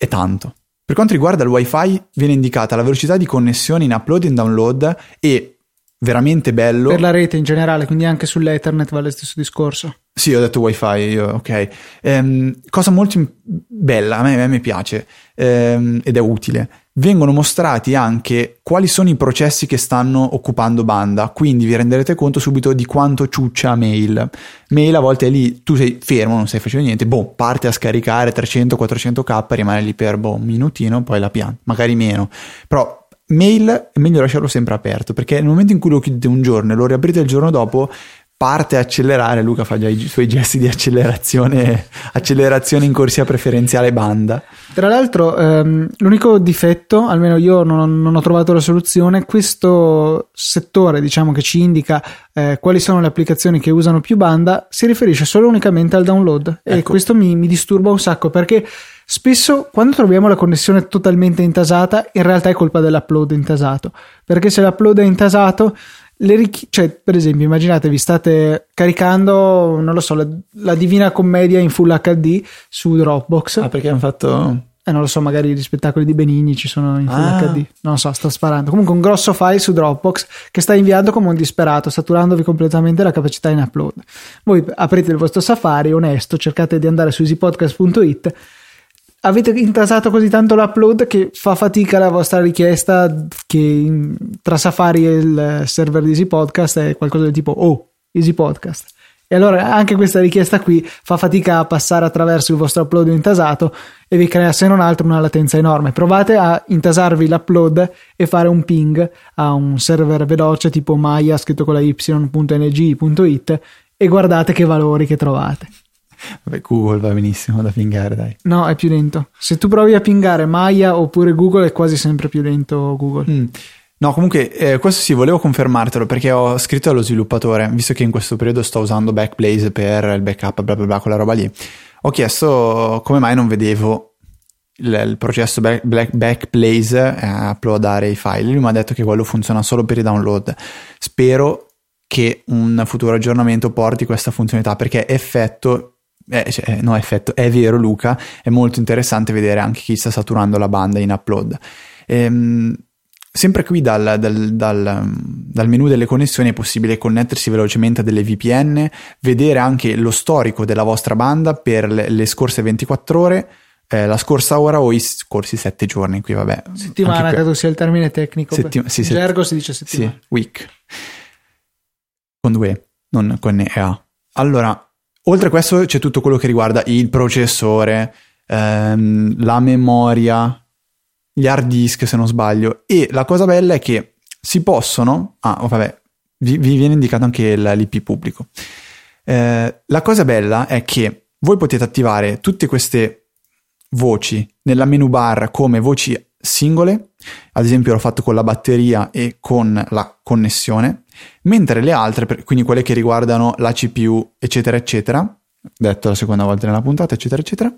è tanto. Per quanto riguarda il wifi, viene indicata la velocità di connessione in upload e in download, e veramente bello per la rete in generale, quindi anche sull'Ethernet vale lo stesso discorso. Sì, ho detto wifi io, ok. Ehm, cosa molto bella, a me, a me piace ehm, ed è utile. Vengono mostrati anche quali sono i processi che stanno occupando banda, quindi vi renderete conto subito di quanto ciuccia mail. Mail a volte è lì, tu sei fermo, non stai facendo niente, boh, parte a scaricare trecento quattrocento K, rimane lì per boh, un minutino, poi la pianta, magari meno, però... Mail è meglio lasciarlo sempre aperto, perché nel momento in cui lo chiudete un giorno e lo riaprite il giorno dopo, parte a accelerare. Luca fa già i suoi gesti di accelerazione accelerazione in corsia preferenziale banda. Tra l'altro ehm, l'unico difetto, almeno io non, non ho trovato la soluzione, questo settore, diciamo, che ci indica eh, quali sono le applicazioni che usano più banda, si riferisce solo unicamente al download, ecco. E questo mi, mi disturba un sacco, perché spesso quando troviamo la connessione totalmente intasata, in realtà è colpa dell'upload intasato, perché se l'upload è intasato le richi- cioè per esempio immaginatevi state caricando, non lo so, la, la Divina Commedia in Full H D su Dropbox. Ah, perché hanno fatto... Eh, non lo so, magari gli spettacoli di Benigni ci sono in Full ah. H D, non lo so, sto sparando. Comunque un grosso file su Dropbox che sta inviando come un disperato, saturandovi completamente la capacità in upload. Voi aprite il vostro Safari, onesto, cercate di andare su easy podcast punto it, avete intasato così tanto l'upload che fa fatica la vostra richiesta, che tra Safari e il server di Easy Podcast è qualcosa del tipo oh, Easy Podcast, e allora anche questa richiesta qui fa fatica a passare attraverso il vostro upload intasato e vi crea, se non altro, una latenza enorme. Provate a intasarvi l'upload e fare un ping a un server veloce tipo Maya scritto con la y.ng.it e guardate che valori che trovate. Vabbè, Google va benissimo da pingare, dai. No, è più lento. Se tu provi a pingare Maya oppure Google, è quasi sempre più lento Google. Mm. No, comunque eh, questo sì, volevo confermartelo, perché ho scritto allo sviluppatore, visto che in questo periodo sto usando Backblaze per il backup, bla bla bla, quella roba lì. Ho chiesto come mai non vedevo il, il processo back, back, Backblaze eh, uploadare i file. Lui mi ha detto che quello funziona solo per i download. Spero che un futuro aggiornamento porti questa funzionalità, perché effetto eh, cioè, no effetto, è vero Luca, è molto interessante vedere anche chi sta saturando la banda in upload. Ehm, sempre qui dal, dal, dal, dal menu delle connessioni è possibile connettersi velocemente a delle V P N, vedere anche lo storico della vostra banda per le, le scorse ventiquattro ore, Eh, la scorsa ora o i scorsi sette giorni, qui vabbè. Settimana, credo sia il termine tecnico. Settima, sì, sett- gergo si dice settimana. Sì, week. Con due, non con E A. Allora, oltre a questo c'è tutto quello che riguarda il processore, ehm, la memoria, gli hard disk se non sbaglio, e la cosa bella è che si possono... Ah, vabbè, vi, vi viene indicato anche l'I P pubblico. Eh, la cosa bella è che voi potete attivare tutte queste... voci nella menu bar come voci singole, ad esempio l'ho fatto con la batteria e con la connessione, mentre le altre, quindi quelle che riguardano la C P U eccetera eccetera, detto la seconda volta nella puntata eccetera eccetera,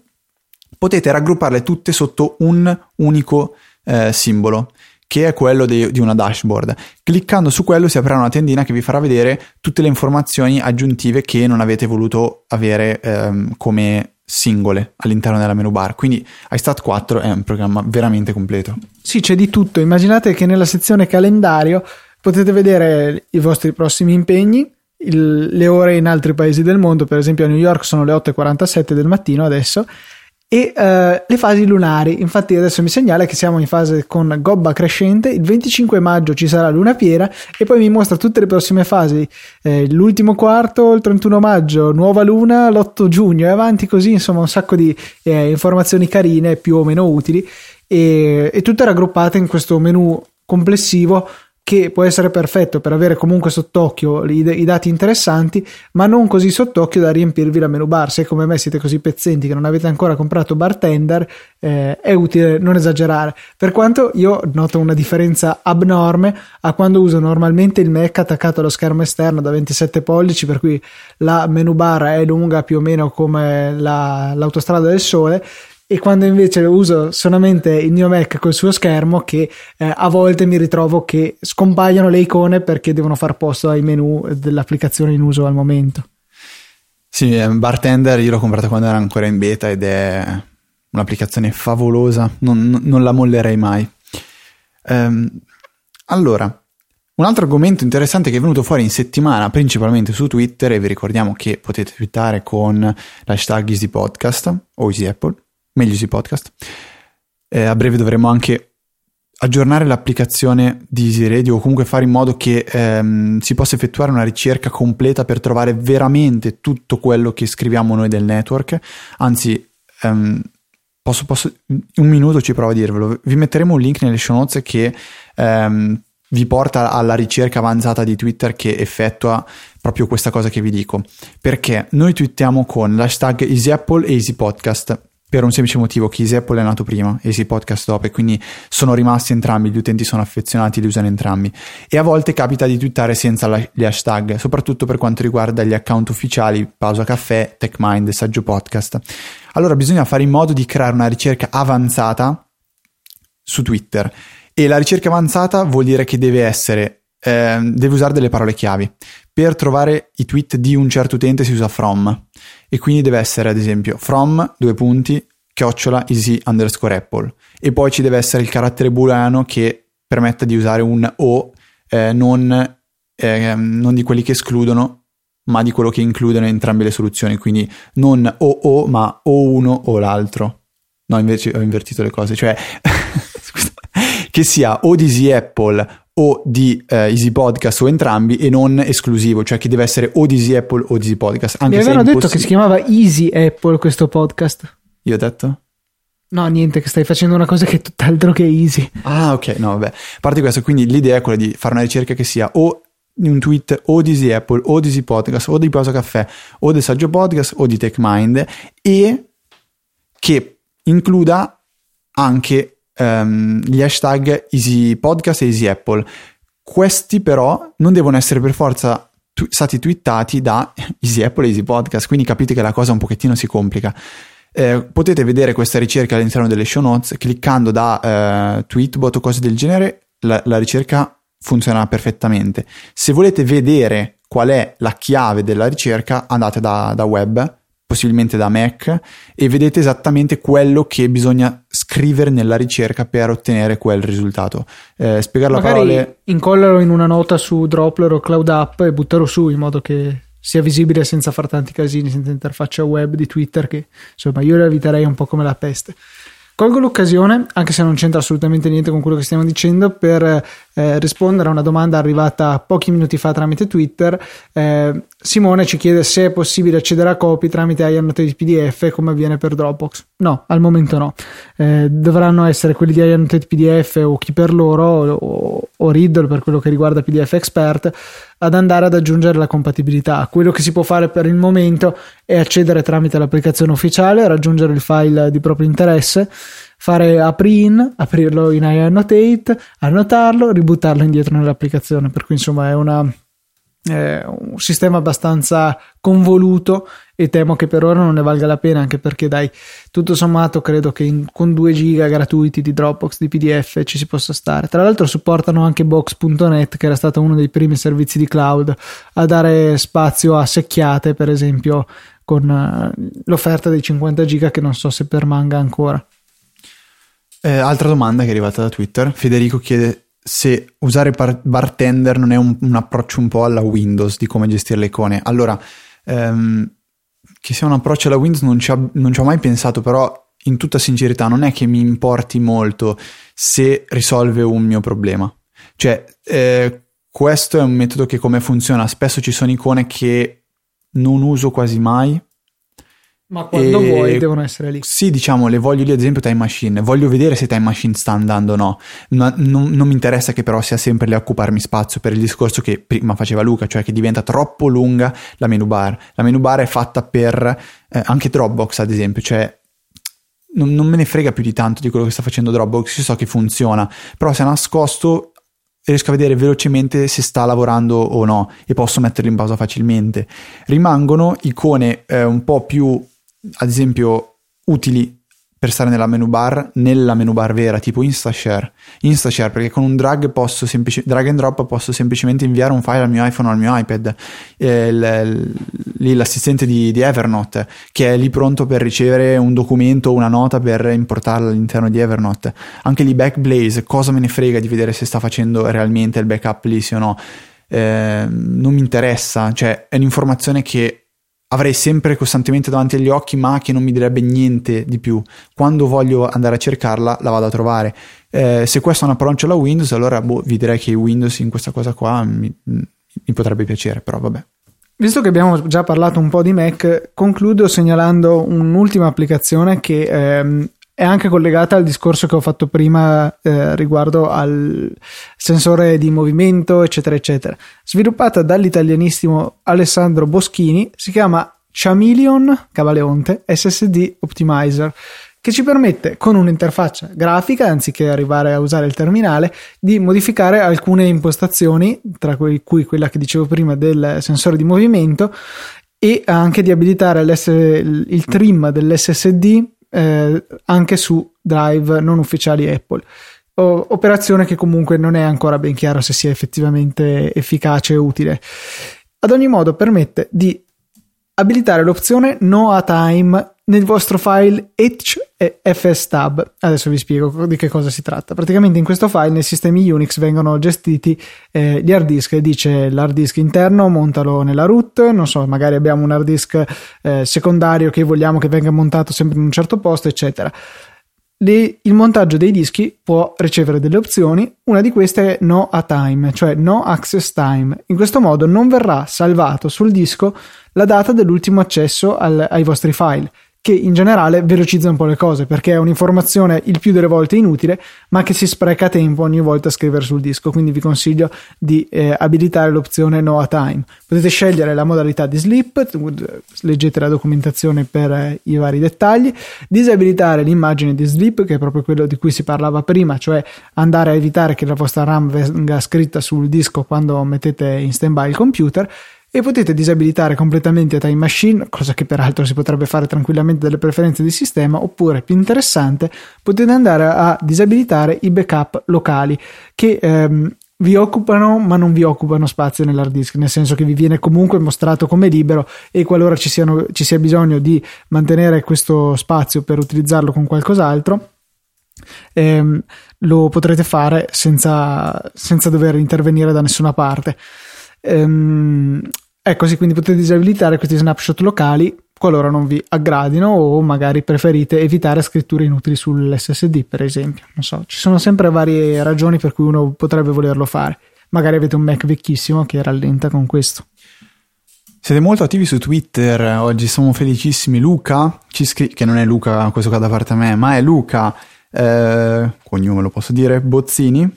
potete raggrupparle tutte sotto un unico eh, simbolo, che è quello di, di una dashboard. Cliccando su quello si aprirà una tendina che vi farà vedere tutte le informazioni aggiuntive che non avete voluto avere ehm, come singole all'interno della menu bar. Quindi iStat quattro è un programma veramente completo. Sì, c'è di tutto. Immaginate che nella sezione calendario potete vedere i vostri prossimi impegni, il, le ore in altri paesi del mondo, per esempio a New York sono le otto e quarantasette del mattino adesso, e eh, le fasi lunari. Infatti adesso mi segnala che siamo in fase con gobba crescente, il venticinque maggio ci sarà luna piena, e poi mi mostra tutte le prossime fasi, eh, l'ultimo quarto, il trentuno maggio nuova luna, l'otto giugno e avanti così, insomma un sacco di eh, informazioni carine più o meno utili, e, e tutte raggruppate in questo menu complessivo che può essere perfetto per avere comunque sott'occhio i, i dati interessanti, ma non così sott'occhio da riempirvi la menu bar. Se come me siete così pezzenti che non avete ancora comprato Bartender, eh, è utile non esagerare, per quanto io noto una differenza abnorme a quando uso normalmente il Mac attaccato allo schermo esterno da ventisette pollici, per cui la menu bar è lunga più o meno come la, l'autostrada del sole, e quando invece uso solamente il mio Mac col suo schermo, che eh, a volte mi ritrovo che scompaiono le icone perché devono far posto ai menu dell'applicazione in uso al momento. Sì, Bartender io l'ho comprata quando era ancora in beta ed è un'applicazione favolosa, non, non la mollerei mai. Ehm, allora, un altro argomento interessante che è venuto fuori in settimana, principalmente su Twitter, e vi ricordiamo che potete twittare con l'hashtag Easy Podcast o Easy Apple, meglio Easy Podcast. Eh, a breve dovremo anche aggiornare l'applicazione di Easy Radio, o comunque fare in modo che ehm, si possa effettuare una ricerca completa per trovare veramente tutto quello che scriviamo noi del network. Anzi, ehm, posso, posso un minuto ci provo a dirvelo. Vi metteremo un link nelle show notes che ehm, vi porta alla ricerca avanzata di Twitter che effettua proprio questa cosa che vi dico. Perché noi twittiamo con l'hashtag Easy Apple e Easy Podcast, per un semplice motivo che Easy Apple è nato prima, Easy Podcast dopo, e quindi sono rimasti entrambi, gli utenti sono affezionati, li usano entrambi, e a volte capita di twittare senza la, gli hashtag, soprattutto per quanto riguarda gli account ufficiali Pausa Caffè, TechMind, Saggio Podcast. Allora bisogna fare in modo di creare una ricerca avanzata su Twitter, e la ricerca avanzata vuol dire che deve essere eh, deve usare delle parole chiavi. Per trovare i tweet di un certo utente si usa from, e quindi deve essere ad esempio from due punti chiocciola easy underscore apple, e poi ci deve essere il carattere booleano che permetta di usare un o eh, non, eh, non di quelli che escludono ma di quello che includono entrambe le soluzioni, quindi non o o ma o uno o l'altro. No, invece ho invertito le cose, cioè scusa, che sia o di easy apple o di eh, Easy Podcast o entrambi, e non esclusivo, cioè che deve essere o di Easy Apple o di Easy Podcast. Anche mi avevano se detto che si chiamava Easy Apple questo podcast. Io ho detto? No, niente, che stai facendo una cosa che è tutt'altro che easy. Ah, ok, no, vabbè. A parte questo, quindi l'idea è quella di fare una ricerca che sia o un tweet o di Easy Apple o di Easy Podcast o di Pausa Caffè o di Saggio Podcast o di TechMind, e che includa anche gli hashtag Easy Podcast e Easy Apple. Questi però non devono essere per forza tu- stati twittati da Easy Apple e Easy Podcast, quindi capite che la cosa un pochettino si complica. Eh, potete vedere questa ricerca all'interno delle show notes cliccando da eh, tweetbot o cose del genere, la-, la ricerca funziona perfettamente. Se volete vedere qual è la chiave della ricerca andate da, da web possibilmente da Mac, e vedete esattamente quello che bisogna scrivere nella ricerca per ottenere quel risultato. Eh, spiegarlo a parole... incollarlo in una nota su Dropler o Cloud App e buttarlo su in modo che sia visibile senza far tanti casini, senza interfaccia web di Twitter che, insomma, io la eviterei un po' come la peste. Colgo l'occasione, anche se non c'entra assolutamente niente con quello che stiamo dicendo, per eh, rispondere a una domanda arrivata pochi minuti fa tramite Twitter. Eh, Simone ci chiede se è possibile accedere a Copy tramite iAnote di P D F come avviene per Dropbox. No, al momento no. Eh, dovranno essere quelli di iAnote di P D F o chi per loro, o, o Riddle per quello che riguarda P D F Expert, ad andare ad aggiungere la compatibilità. Quello che si può fare per il momento è accedere tramite l'applicazione ufficiale, raggiungere il file di proprio interesse, fare apri in, aprirlo in iAnnotate, annotarlo, ributtarlo indietro nell'applicazione. Per cui insomma è una, eh, un sistema abbastanza convoluto e temo che per ora non ne valga la pena, anche perché dai, tutto sommato credo che in, con due giga gratuiti di Dropbox, di P D F ci si possa stare. Tra l'altro supportano anche box punto net, che era stato uno dei primi servizi di cloud a dare spazio a secchiate, per esempio con uh, l'offerta dei cinquanta giga, che non so se permanga ancora. Eh, altra domanda che è arrivata da Twitter. Federico chiede se usare par- Bartender non è un, un approccio un po' alla Windows di come gestire le icone. Allora, ehm, che sia un approccio alla Windows non ci, ha, non ci ho mai pensato, però in tutta sincerità non è che mi importi molto se risolve un mio problema. Cioè, eh, questo è un metodo che come funziona? Spesso ci sono icone che non uso quasi mai, ma quando e... vuoi devono essere lì. Sì, diciamo, le voglio lì, ad esempio Time Machine. Voglio vedere se Time Machine sta andando o no. No, non, non mi interessa che però sia sempre lì a occuparmi spazio, per il discorso che prima faceva Luca, cioè che diventa troppo lunga la menu bar. La menu bar è fatta per eh, anche Dropbox, ad esempio, cioè non, non me ne frega più di tanto di quello che sta facendo Dropbox, io so che funziona, però se è nascosto riesco a vedere velocemente se sta lavorando o no e posso metterlo in pausa facilmente. Rimangono icone eh, un po' più, ad esempio, utili per stare nella menu bar, nella menu bar vera, tipo Instashare. Instashare perché con un drag posso semplici- drag and drop posso semplicemente inviare un file al mio iPhone o al mio iPad. Eh, l- l- l'assistente di-, di Evernote, che è lì pronto per ricevere un documento o una nota per importarla all'interno di Evernote. Anche lì Backblaze, cosa me ne frega di vedere se sta facendo realmente il backup lì, sì o no. Eh, non mi interessa, cioè è un'informazione che avrei sempre costantemente davanti agli occhi, ma che non mi direbbe niente di più. Quando voglio andare a cercarla, la vado a trovare. Eh, se questo è un approccio alla Windows, allora boh, vi direi che Windows in questa cosa qua mi, mi potrebbe piacere, però vabbè. Visto che abbiamo già parlato un po' di Mac, concludo segnalando un'ultima applicazione che ehm, è anche collegata al discorso che ho fatto prima eh, riguardo al sensore di movimento, eccetera eccetera. Sviluppata dall'italianissimo Alessandro Boschini, si chiama Chameleon Cavaleonte S S D Optimizer, che ci permette, con un'interfaccia grafica, anziché arrivare a usare il terminale, di modificare alcune impostazioni, tra cui quella che dicevo prima del sensore di movimento, e anche di abilitare il trim dell'S S D Eh, anche su drive non ufficiali Apple, o, operazione che comunque non è ancora ben chiaro se sia effettivamente efficace e utile. Ad ogni modo permette di abilitare l'opzione No a Time nel vostro file etch e fstab. Adesso vi spiego di che cosa si tratta. Praticamente in questo file nei sistemi Unix vengono gestiti eh, gli hard disk. Dice l'hard disk interno montalo nella root, non so, magari abbiamo un hard disk eh, secondario che vogliamo che venga montato sempre in un certo posto, eccetera. Le, il montaggio dei dischi può ricevere delle opzioni, una di queste è no a time, cioè no access time. In questo modo non verrà salvato sul disco la data dell'ultimo accesso al, ai vostri file, che in generale velocizza un po' le cose, perché è un'informazione il più delle volte inutile, ma che si spreca tempo ogni volta a scrivere sul disco. Quindi vi consiglio di eh, abilitare l'opzione No a Time. Potete scegliere la modalità di sleep, leggete la documentazione per eh, i vari dettagli, disabilitare l'immagine di sleep, che è proprio quello di cui si parlava prima, cioè andare a evitare che la vostra RAM venga scritta sul disco quando mettete in stand-by il computer, e potete disabilitare completamente Time Machine, cosa che peraltro si potrebbe fare tranquillamente dalle preferenze di sistema, oppure, più interessante, potete andare a disabilitare i backup locali, che ehm, vi occupano ma non vi occupano spazio nell'hard disk, nel senso che vi viene comunque mostrato come libero, e qualora ci, siano, ci sia bisogno di mantenere questo spazio per utilizzarlo con qualcos'altro, ehm, lo potrete fare senza, senza dover intervenire da nessuna parte. Ehm, ecco sì, quindi potete disabilitare questi snapshot locali qualora non vi aggradino, o magari preferite evitare scritture inutili sull'esse esse di, per esempio. Non so, ci sono sempre varie ragioni per cui uno potrebbe volerlo fare. Magari avete un Mac vecchissimo che rallenta con questo. Siete molto attivi su Twitter, oggi siamo felicissimi. Luca, ci scri- che non è Luca, questo qua da parte a me, ma è Luca, eh, cognome lo posso dire, Bozzini,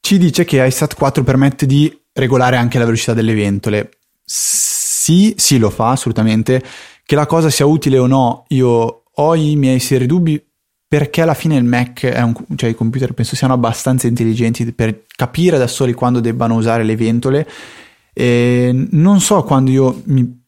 ci dice che iStat quattro permette di regolare anche la velocità delle ventole. Sì, sì lo fa, assolutamente. Che la cosa sia utile o no, io ho i miei seri dubbi, perché alla fine il Mac è un, cioè i computer penso siano abbastanza intelligenti per capire da soli quando debbano usare le ventole, e non so quando io mi,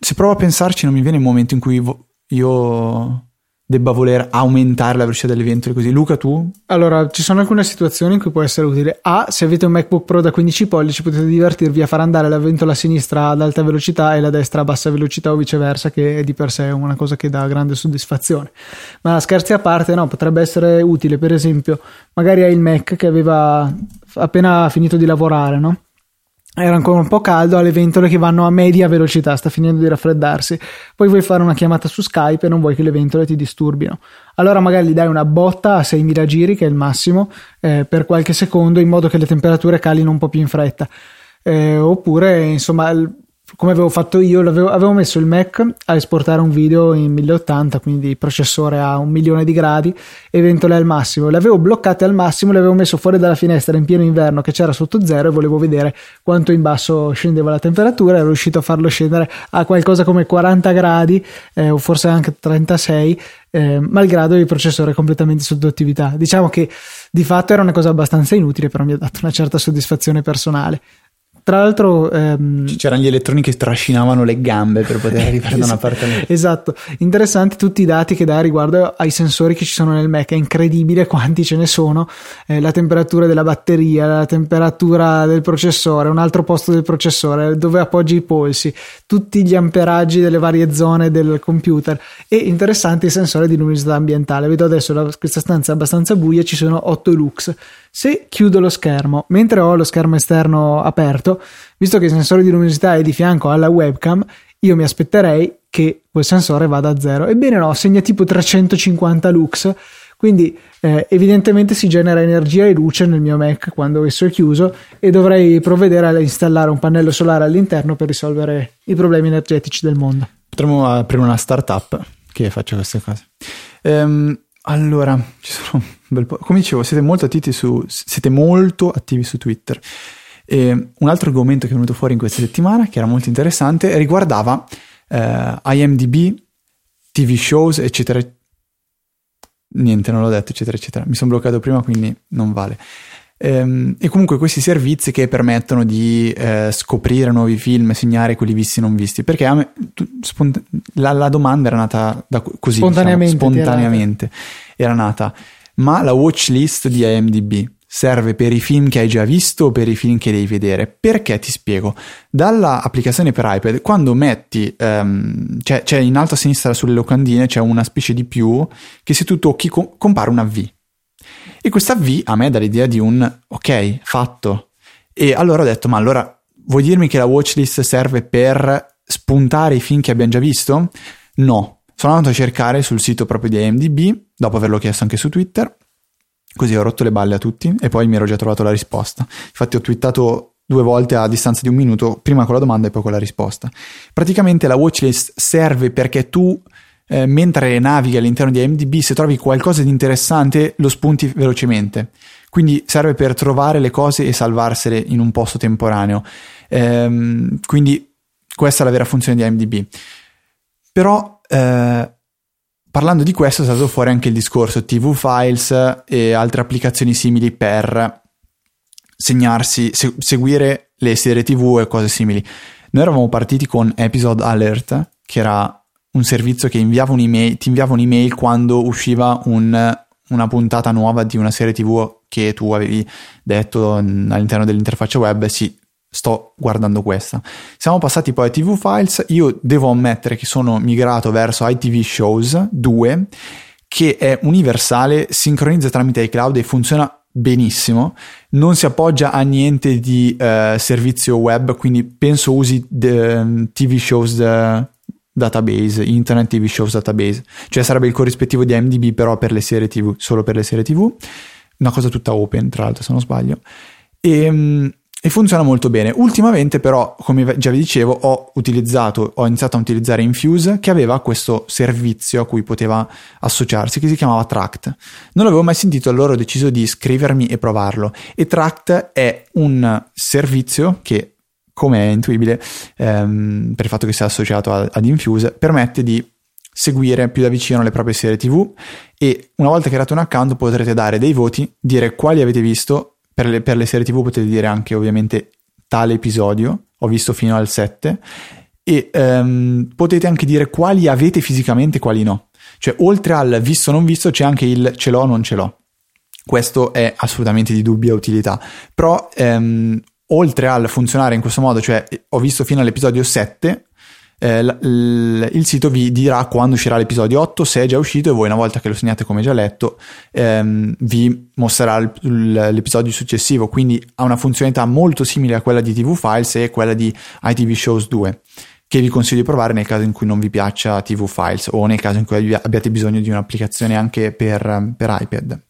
se provo a pensarci non mi viene il momento in cui vo- io debba voler aumentare la velocità delle ventole così. Luca, tu? Allora, ci sono alcune situazioni in cui può essere utile. A, se avete un MacBook Pro da quindici pollici potete divertirvi a far andare la ventola a sinistra ad alta velocità e la destra a bassa velocità, o viceversa, che è di per sé una cosa che dà grande soddisfazione. Ma scherzi a parte, no, potrebbe essere utile, per esempio, magari hai il Mac che aveva appena finito di lavorare, no? Era ancora un po' caldo, ha le ventole che vanno a media velocità, sta finendo di raffreddarsi, poi vuoi fare una chiamata su Skype e non vuoi che le ventole ti disturbino, allora magari gli dai una botta a seimila giri, che è il massimo, eh, per qualche secondo, in modo che le temperature calino un po' più in fretta, eh, oppure insomma il, come avevo fatto io, avevo messo il Mac a esportare un video in mille ottanta, quindi processore a un milione di gradi e ventole al massimo, le avevo bloccate al massimo, le avevo messo fuori dalla finestra in pieno inverno che c'era sotto zero e volevo vedere quanto in basso scendeva la temperatura, ero riuscito a farlo scendere a qualcosa come quaranta gradi, eh, o forse anche trentasei, eh, malgrado il processore completamente sottoattività. Diciamo che di fatto era una cosa abbastanza inutile, però mi ha dato una certa soddisfazione personale. Tra l'altro ehm... c'erano gli elettroni che trascinavano le gambe per poter arrivare da una parte all'altra. Esatto, interessanti tutti i dati che dà riguardo ai sensori che ci sono nel Mac, è incredibile quanti ce ne sono, eh, la temperatura della batteria, la temperatura del processore, un altro posto del processore, dove appoggi i polsi, tutti gli amperaggi delle varie zone del computer, e interessanti i sensori di luminosità ambientale. Vedo adesso la, questa stanza è abbastanza buia, ci sono otto lux. Se chiudo lo schermo mentre ho lo schermo esterno aperto, visto che il sensore di luminosità è di fianco alla webcam, io mi aspetterei che quel sensore vada a zero. Ebbene no, segna tipo trecentocinquanta lux, quindi eh, evidentemente si genera energia e luce nel mio Mac quando esso è chiuso, e dovrei provvedere a installare un pannello solare all'interno per risolvere i problemi energetici del mondo. Potremmo aprire una startup che faccia queste cose. Ehm, allora, ci sono... Come dicevo, siete molto attivi su, siete molto attivi su Twitter. E un altro argomento che è venuto fuori in questa settimana, che era molto interessante, riguardava eh, I M D B, T V Shows, eccetera. Niente, non l'ho detto, eccetera, eccetera. Mi sono bloccato prima, quindi non vale. Ehm, e comunque questi servizi che permettono di eh, scoprire nuovi film, segnare quelli visti e non visti. Perché a me, tu, spont- la, la domanda era nata da così, spontaneamente. Diciamo, spontaneamente era nata. Ma la watch list di I M D B serve per i film che hai già visto o per i film che devi vedere? Perché, ti spiego, dalla applicazione per iPad, quando metti um, c'è, c'è in alto a sinistra sulle locandine c'è una specie di più che se tu tocchi co- compare una V, e questa V a me dà l'idea di un ok, fatto, e allora ho detto, ma allora vuoi dirmi che la watch list serve per spuntare i film che abbiamo già visto? No. Sono andato a cercare sul sito proprio di I M D B, dopo averlo chiesto anche su Twitter, così ho rotto le balle a tutti e poi mi ero già trovato la risposta. Infatti ho twittato due volte a distanza di un minuto, prima con la domanda e poi con la risposta. Praticamente la watchlist serve perché tu, eh, mentre navighi all'interno di I M D B, se trovi qualcosa di interessante lo spunti velocemente. Quindi serve per trovare le cose e salvarsele in un posto temporaneo. Ehm, quindi questa è la vera funzione di I M D B. Però... Uh, parlando di questo è stato fuori anche il discorso T V Files e altre applicazioni simili per segnarsi, se- seguire le serie T V e cose simili. Noi eravamo partiti con Episode Alert, che era un servizio che inviava un'email, ti inviava un'email quando usciva un, una puntata nuova di una serie T V che tu avevi detto all'interno dell'interfaccia web, sì, sto guardando questa. Siamo passati poi a T V Files. Io devo ammettere che sono migrato verso I T V Shows due, che è universale, sincronizza tramite iCloud e funziona benissimo, non si appoggia a niente di eh, servizio web, quindi penso usi the T V Shows the database, Internet T V Shows database, cioè sarebbe il corrispettivo di I M D B però per le serie tv, solo per le serie tv, una cosa tutta open tra l'altro se non sbaglio, e, e funziona molto bene. Ultimamente però, come già vi dicevo, ho utilizzato, ho iniziato a utilizzare Infuse, che aveva questo servizio a cui poteva associarsi che si chiamava Trakt. Non l'avevo mai sentito, allora ho deciso di iscrivermi e provarlo, e Trakt è un servizio che, come è intuibile, ehm, per il fatto che sia associato a, ad Infuse, permette di seguire più da vicino le proprie serie tv, e una volta creato un account potrete dare dei voti, dire quali avete visto, per le, per le serie tv potete dire anche ovviamente tale episodio, ho visto fino al sette, e ehm, potete anche dire quali avete fisicamente e quali no, cioè oltre al visto o non visto c'è anche il ce l'ho o non ce l'ho. Questo è assolutamente di dubbia utilità, però ehm, oltre al funzionare in questo modo, cioè ho visto fino all'episodio sette, eh, l- l- il sito vi dirà quando uscirà l'episodio otto, se è già uscito, e voi una volta che lo segnate come già letto ehm, vi mostrerà l- l- l'episodio successivo, quindi ha una funzionalità molto simile a quella di T V Files e quella di I T V Shows due, che vi consiglio di provare nel caso in cui non vi piaccia T V Files o nel caso in cui abbiate bisogno di un'applicazione anche per, per iPad.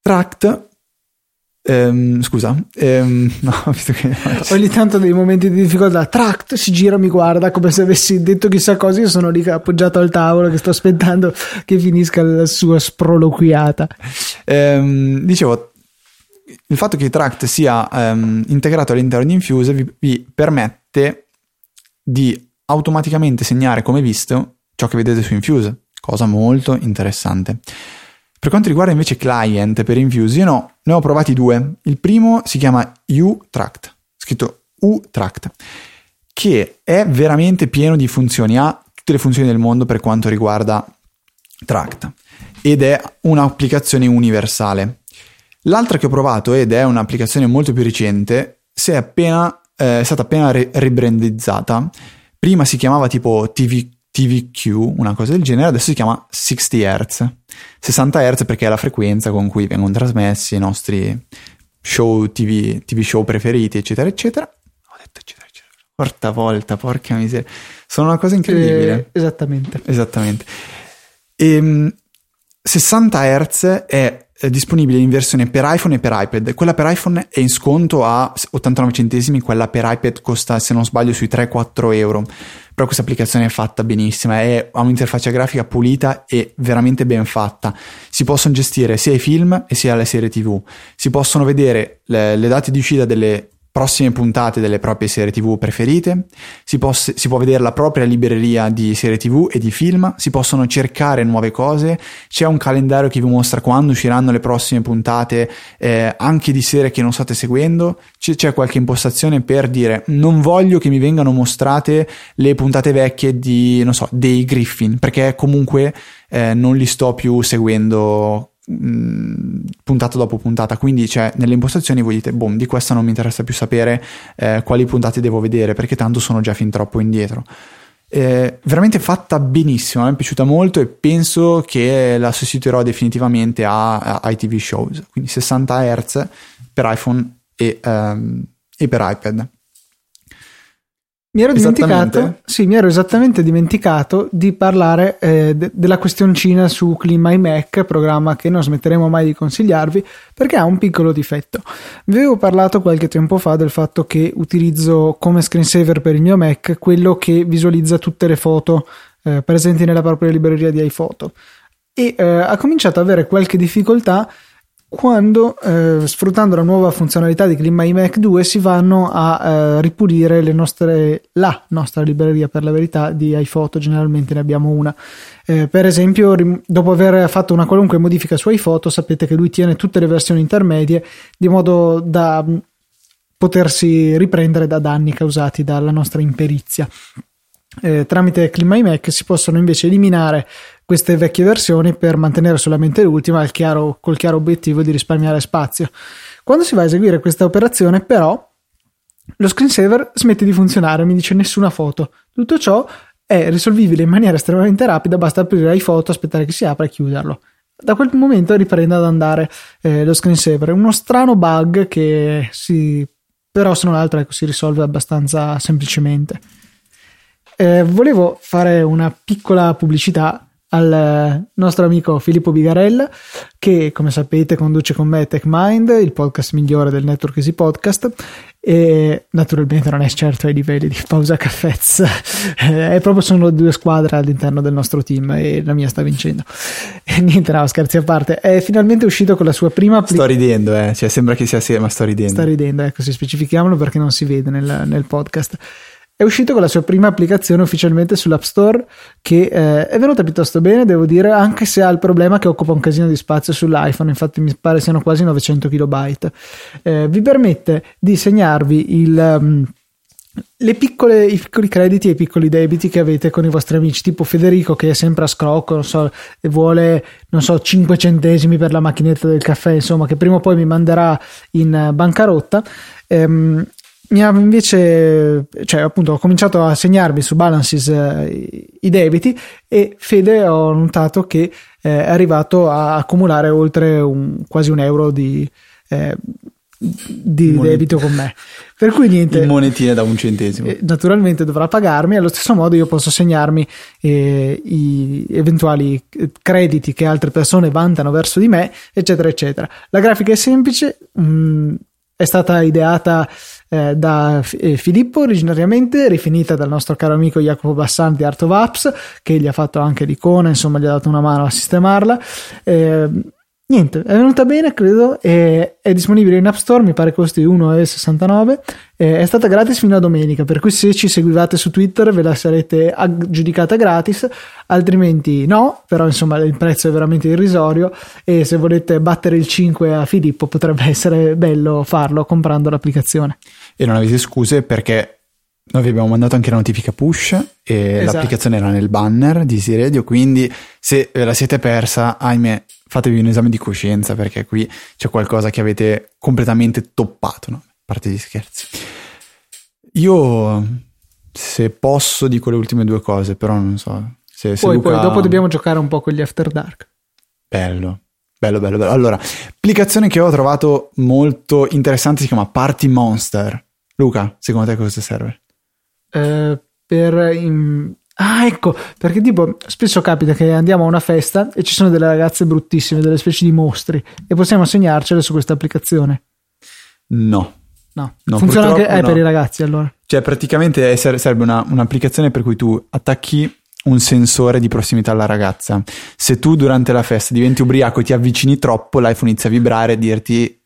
Trakt Um, scusa um, no, visto che... ogni tanto dei momenti di difficoltà. Trakt si gira, mi guarda come se avessi detto chissà cosa, io sono lì appoggiato al tavolo che sto aspettando che finisca la sua sproloquiata. Um, dicevo, il fatto che Trakt sia um, integrato all'interno di Infuse vi, vi permette di automaticamente segnare come visto ciò che vedete su Infuse, cosa molto interessante. Per quanto riguarda invece client per Infuse, io no, ne ho provati due. Il primo si chiama uTrakt, scritto uTrakt, che è veramente pieno di funzioni, ha tutte le funzioni del mondo per quanto riguarda Trakt, ed è un'applicazione universale. L'altra che ho provato, ed è un'applicazione molto più recente, si è appena eh, è stata appena re- rebrandizzata. Prima si chiamava tipo T V T V Q, una cosa del genere, adesso si chiama sessanta hertz. sessanta hertz perché è la frequenza con cui vengono trasmessi i nostri show, T V, T V show preferiti, eccetera, eccetera. Ho detto eccetera, eccetera. Quarta volta, porca miseria. Sono una cosa incredibile. Eh, esattamente. Esattamente. E, sessanta hertz è disponibile in versione per iPhone e per iPad. Quella per iPhone è in sconto a ottantanove centesimi, quella per iPad costa, se non sbaglio, sui tre quattro euro. Però questa applicazione è fatta benissima, è, ha un'interfaccia grafica pulita e veramente ben fatta. Si possono gestire sia i film e sia le serie tv, si possono vedere le, le date di uscita delle prossime puntate delle proprie serie tv preferite, si, poss- si può vedere la propria libreria di serie tv e di film, si possono cercare nuove cose, c'è un calendario che vi mostra quando usciranno le prossime puntate, eh, anche di serie che non state seguendo, C- c'è qualche impostazione per dire non voglio che mi vengano mostrate le puntate vecchie di, non so, dei Griffin, perché comunque eh, non li sto più seguendo puntata dopo puntata, quindi cioè, nelle impostazioni voi dite boom, di questa non mi interessa più sapere eh, quali puntate devo vedere perché tanto sono già fin troppo indietro. Eh, veramente fatta benissimo, mi è piaciuta molto e penso che la sostituirò definitivamente a, a I T V Shows, quindi sessanta hertz per iPhone e, um, e per iPad. Mi ero dimenticato, sì, mi ero esattamente dimenticato di parlare eh, de- della questioncina su CleanMyMac, programma che non smetteremo mai di consigliarvi perché ha un piccolo difetto. Vi avevo parlato qualche tempo fa del fatto che utilizzo come screensaver per il mio Mac quello che visualizza tutte le foto eh, presenti nella propria libreria di iPhoto, e eh, ha cominciato ad avere qualche difficoltà quando eh, sfruttando la nuova funzionalità di CleanMyMac due si vanno a eh, ripulire le nostre, la nostra libreria, per la verità, di iPhoto. Generalmente ne abbiamo una, eh, per esempio rim- dopo aver fatto una qualunque modifica su iPhoto, sapete che lui tiene tutte le versioni intermedie di modo da mh, potersi riprendere da danni causati dalla nostra imperizia. eh, tramite CleanMyMac si possono invece eliminare queste vecchie versioni per mantenere solamente l'ultima, al chiaro, col chiaro obiettivo di risparmiare spazio. Quando si va a eseguire questa operazione, però, lo screensaver smette di funzionare, mi dice nessuna foto. Tutto ciò è risolvibile in maniera estremamente rapida, basta aprire iPhoto, aspettare che si apra e chiuderlo. Da quel momento riprende ad andare eh, lo screensaver. È uno strano bug che si, però se non altro ecco, si risolve abbastanza semplicemente. Eh, volevo fare una piccola pubblicità al nostro amico Filippo Bigarella, che come sapete conduce con me TechMind, il podcast migliore del network Easy Podcast, e naturalmente non è certo ai livelli di Pausa Caffè, è proprio, sono due squadre all'interno del nostro team e la mia sta vincendo e niente, no, scherzi a parte, è finalmente uscito con la sua prima applic- sto ridendo eh cioè sembra che sia serio, ma sto ridendo sta ridendo ecco, si specifichiamolo perché non si vede nel, nel podcast. È uscito con la sua prima applicazione ufficialmente sull'App Store, che eh, è venuta piuttosto bene, devo dire, anche se ha il problema che occupa un casino di spazio sull'iPhone, infatti mi pare siano quasi novecento kilobyte. Eh, vi permette di segnarvi il... Um, le piccole, i piccoli crediti e i piccoli debiti che avete con i vostri amici, tipo Federico che è sempre a scrocco, non so, e vuole non so cinque centesimi per la macchinetta del caffè, insomma, che prima o poi mi manderà in bancarotta. ehm, Mi ha invece, cioè appunto, ho cominciato a segnarmi su Balances eh, i debiti, e Fede ho notato che eh, è arrivato a accumulare oltre un, quasi un euro di, eh, di Monet- debito con me. Per cui niente. In monetine da un centesimo. Eh, naturalmente dovrà pagarmi, allo stesso modo io posso segnarmi eh, i eventuali crediti che altre persone vantano verso di me, eccetera, eccetera. La grafica è semplice, mh, è stata ideata da Filippo originariamente, rifinita dal nostro caro amico Jacopo Bassanti di Art of Apps, che gli ha fatto anche l'icona, insomma gli ha dato una mano a sistemarla. Eh, niente, è venuta bene credo, eh, è disponibile in App Store, mi pare costi uno virgola sessantanove, eh, è stata gratis fino a domenica, per cui se ci seguivate su Twitter ve la sarete aggiudicata gratis, altrimenti no, però insomma il prezzo è veramente irrisorio, e se volete battere il cinque a Filippo potrebbe essere bello farlo comprando l'applicazione. E non avete scuse, perché noi vi abbiamo mandato anche la notifica push e esatto, l'applicazione era nel banner di Easy Radio, quindi se ve la siete persa, ahimè, fatevi un esame di coscienza, perché qui c'è qualcosa che avete completamente toppato, no? A parte gli scherzi, io se posso dico le ultime due cose, però non so se, se poi, Luca... poi dopo dobbiamo giocare un po' con gli After Dark. Bello. Bello, bello, bello. Allora, applicazione che ho trovato molto interessante si chiama Party Monster. Luca, secondo te cosa serve? Eh, per... In... Ah, ecco, perché tipo spesso capita che andiamo a una festa e ci sono delle ragazze bruttissime, delle specie di mostri, e possiamo segnarcele su questa applicazione. No. No, no, funziona anche eh, no. Per i ragazzi, allora. Cioè, praticamente serve una, un'applicazione per cui tu attacchi un sensore di prossimità alla ragazza. Se tu durante la festa diventi ubriaco e ti avvicini troppo, l'iPhone inizia a vibrare e dirti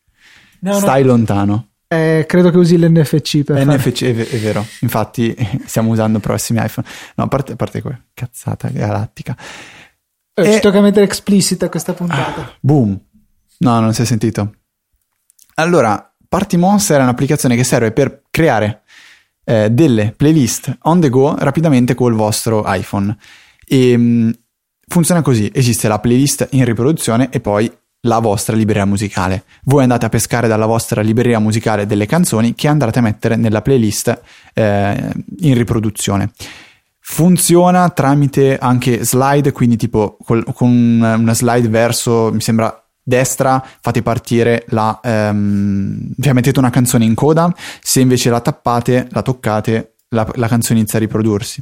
no, stai no. lontano. Eh, credo che usi l'N F C per N F C è, v- è vero, infatti stiamo usando prossimi iPhone. No, a parte, a parte quella cazzata galattica. Eh, e... ci tocca mettere explicita questa puntata. Ah, boom. No, non si è sentito. Allora, Party Monster è un'applicazione che serve per creare Eh, delle playlist on the go rapidamente col vostro iPhone, e mh, funziona così: esiste la playlist in riproduzione e poi la vostra libreria musicale. Voi andate a pescare dalla vostra libreria musicale delle canzoni che andrete a mettere nella playlist eh, in riproduzione. Funziona tramite anche slide, quindi tipo col, con una slide verso, mi sembra, destra, fate partire la ehm, cioè mettete una canzone in coda, se invece la tappate, la toccate, la, la canzone inizia a riprodursi.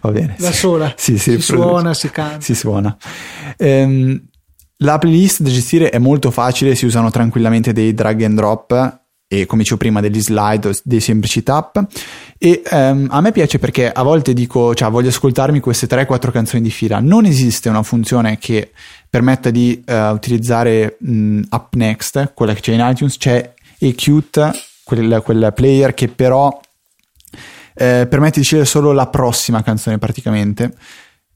Va bene, da sì. sola sì, si, si suona, si canta, si suona. Ehm, la playlist da gestire è molto facile, si usano tranquillamente dei drag and drop e, come dicevo prima, degli slide, dei semplici tap, e um, a me piace perché a volte dico, cioè voglio ascoltarmi queste tre quattro canzoni di fila. Non esiste una funzione che permetta di uh, utilizzare mh, Up Next, quella che c'è in iTunes, c'è Ecoute, quel, quel player che però eh, permette di scegliere solo la prossima canzone praticamente.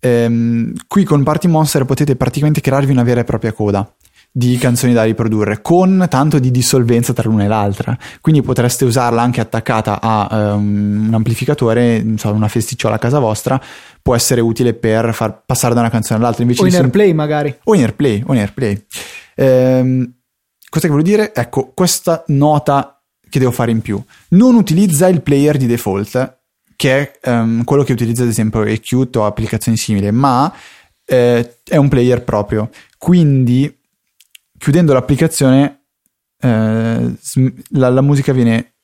Ehm, qui con Party Monster potete praticamente crearvi una vera e propria coda. di canzoni da riprodurre, con tanto di dissolvenza tra l'una e l'altra, quindi potreste usarla anche attaccata a um, un amplificatore, non so, una festicciola a casa vostra, può essere utile per far passare da una canzone all'altra. Invece o in AirPlay sem- magari o in AirPlay o in AirPlay ehm, cosa che voglio dire? Ecco, questa nota che devo fare in più: non utilizza il player di default, che è um, quello che utilizza ad esempio Ecoute o applicazioni simili, ma eh, è un player proprio, quindi chiudendo l'applicazione eh, la, la musica viene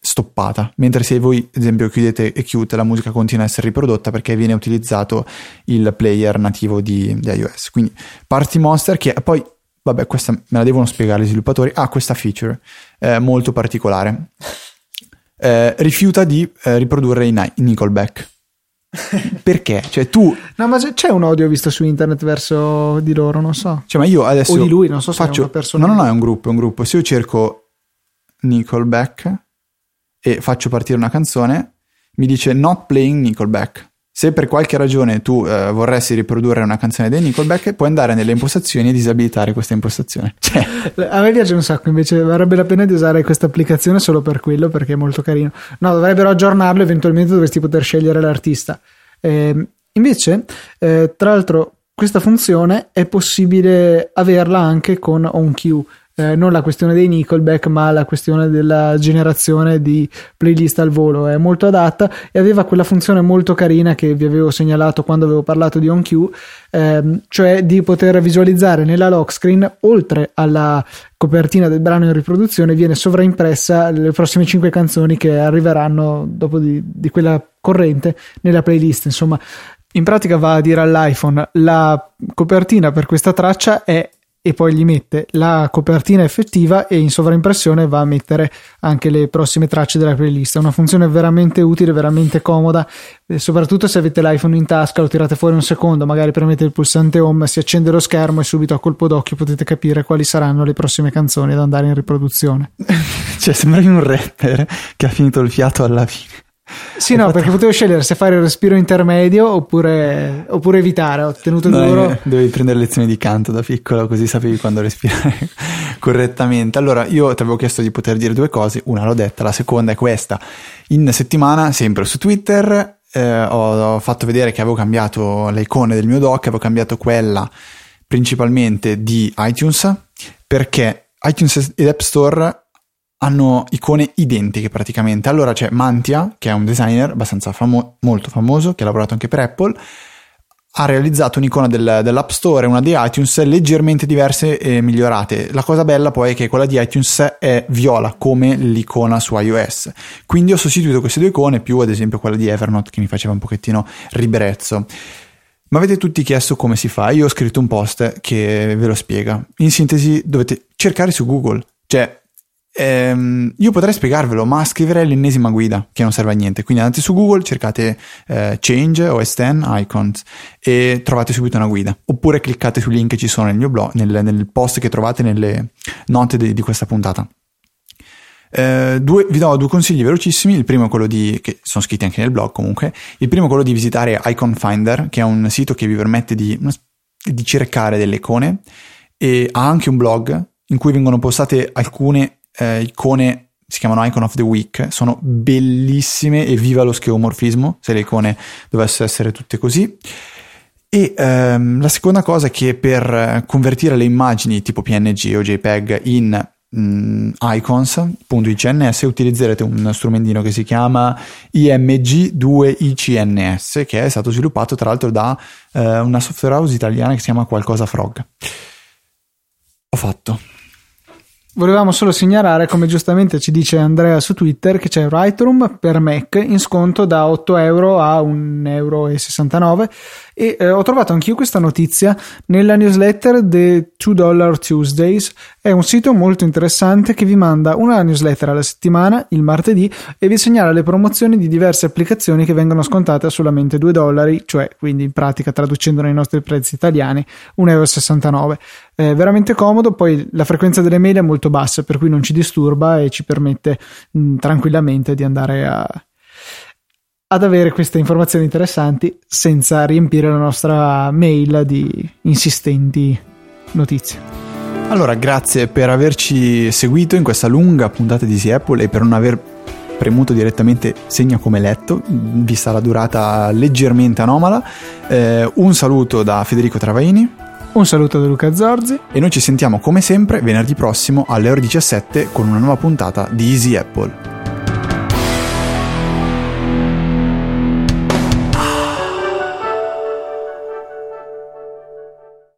stoppata, mentre se voi ad esempio chiudete Ecoute la musica continua a essere riprodotta perché viene utilizzato il player nativo di, di iOS. Quindi Party Monster, che poi vabbè, questa me la devono spiegare gli sviluppatori, ha ah, questa feature eh, molto particolare, eh, rifiuta di eh, riprodurre i Ni- Nickelback. Perché? Cioè tu no, ma c'è un odio visto su internet verso di loro, non so. Cioè, ma io adesso o di lui, non so se faccio... è una persona. No, no, no, è un gruppo, è un gruppo. Se io cerco Nickelback e faccio partire una canzone, mi dice not playing Nickelback. Se per qualche ragione tu eh, vorresti riprodurre una canzone dei Nickelback, puoi andare nelle impostazioni e disabilitare questa impostazione. Cioè... a me piace un sacco, invece varrebbe la pena di usare questa applicazione solo per quello, perché è molto carino. No, dovrebbero aggiornarlo, eventualmente dovresti poter scegliere l'artista. Eh, invece, eh, tra l'altro, questa funzione è possibile averla anche con OnQ. Eh, non la questione dei Nickelback, ma la questione della generazione di playlist al volo è molto adatta, e aveva quella funzione molto carina che vi avevo segnalato quando avevo parlato di OnQ, ehm, cioè di poter visualizzare nella lock screen, oltre alla copertina del brano in riproduzione, viene sovraimpressa le prossime cinque canzoni che arriveranno dopo di, di quella corrente nella playlist. Insomma, in pratica va a dire all'iPhone: la copertina per questa traccia è, e poi gli mette la copertina effettiva, e in sovraimpressione va a mettere anche le prossime tracce della playlist. È una funzione veramente utile, veramente comoda, e soprattutto se avete l'iPhone in tasca, lo tirate fuori un secondo, magari premete il pulsante home, si accende lo schermo e subito a colpo d'occhio potete capire quali saranno le prossime canzoni da andare in riproduzione. Cioè, sembravi un rapper che ha finito il fiato alla fine. Sì, no, perché potevo scegliere se fare il respiro intermedio oppure, oppure evitare. Ho tenuto no, duro. Dovevi prendere lezioni di canto da piccolo, così sapevi quando respirare correttamente. Allora, io ti avevo chiesto di poter dire due cose, una l'ho detta, la seconda è questa. In settimana, sempre su Twitter, eh, ho, ho fatto vedere che avevo cambiato le icone del mio doc, avevo cambiato quella principalmente di iTunes, perché iTunes ed App Store hanno icone identiche praticamente. Allora c'è Mantia, che è un designer abbastanza famo- molto famoso, che ha lavorato anche per Apple, ha realizzato un'icona del, dell'App Store e una di iTunes leggermente diverse e migliorate. La cosa bella poi è che quella di iTunes è viola come l'icona su iOS, quindi ho sostituito queste due icone, più ad esempio quella di Evernote che mi faceva un pochettino ribrezzo. Ma avete tutti chiesto come si fa, io ho scritto un post che ve lo spiega. In sintesi, dovete cercare su Google, cioè Um, io potrei spiegarvelo, ma scriverei l'ennesima guida che non serve a niente. Quindi andate su Google, cercate eh, Change O S X Icons e trovate subito una guida, oppure cliccate sui link che ci sono nel mio blog, nel, nel post che trovate nelle note di, di questa puntata. Uh, due, vi do due consigli velocissimi. Il primo è quello di, che sono scritti anche nel blog comunque, il primo è quello di visitare Icon Finder, che è un sito che vi permette di, di cercare delle icone, e ha anche un blog in cui vengono postate alcune Eh, icone, si chiamano Icon of the Week, sono bellissime e viva lo skeuomorfismo se le icone dovessero essere tutte così. E ehm, la seconda cosa è che per convertire le immagini tipo P N G o JPEG in mh, icons.icns utilizzerete un strumentino che si chiama I M G due I C N S, che è stato sviluppato tra l'altro da eh, una software house italiana che si chiama Qualcosa Frog. Ho fatto. Volevamo solo segnalare, come giustamente ci dice Andrea su Twitter, che c'è Lightroom per Mac in sconto da otto euro a un euro e sessantanove, e eh, ho trovato anch'io questa notizia nella newsletter The two dollar Tuesdays. È un sito molto interessante che vi manda una newsletter alla settimana, il martedì, e vi segnala le promozioni di diverse applicazioni che vengono scontate a solamente due dollari, cioè quindi in pratica, traducendo nei nostri prezzi italiani, un euro e sessantanove. È veramente comodo, poi la frequenza delle mail è molto bassa, per cui non ci disturba e ci permette mh, tranquillamente di andare a, ad avere queste informazioni interessanti senza riempire la nostra mail di insistenti notizie. Allora, grazie per averci seguito in questa lunga puntata di Easy Apple e per non aver premuto direttamente segna come letto, vista la durata leggermente anomala. Eh, un saluto da Federico Travaini. Un saluto da Luca Zorzi. E noi ci sentiamo come sempre venerdì prossimo alle ore diciassette con una nuova puntata di Easy Apple.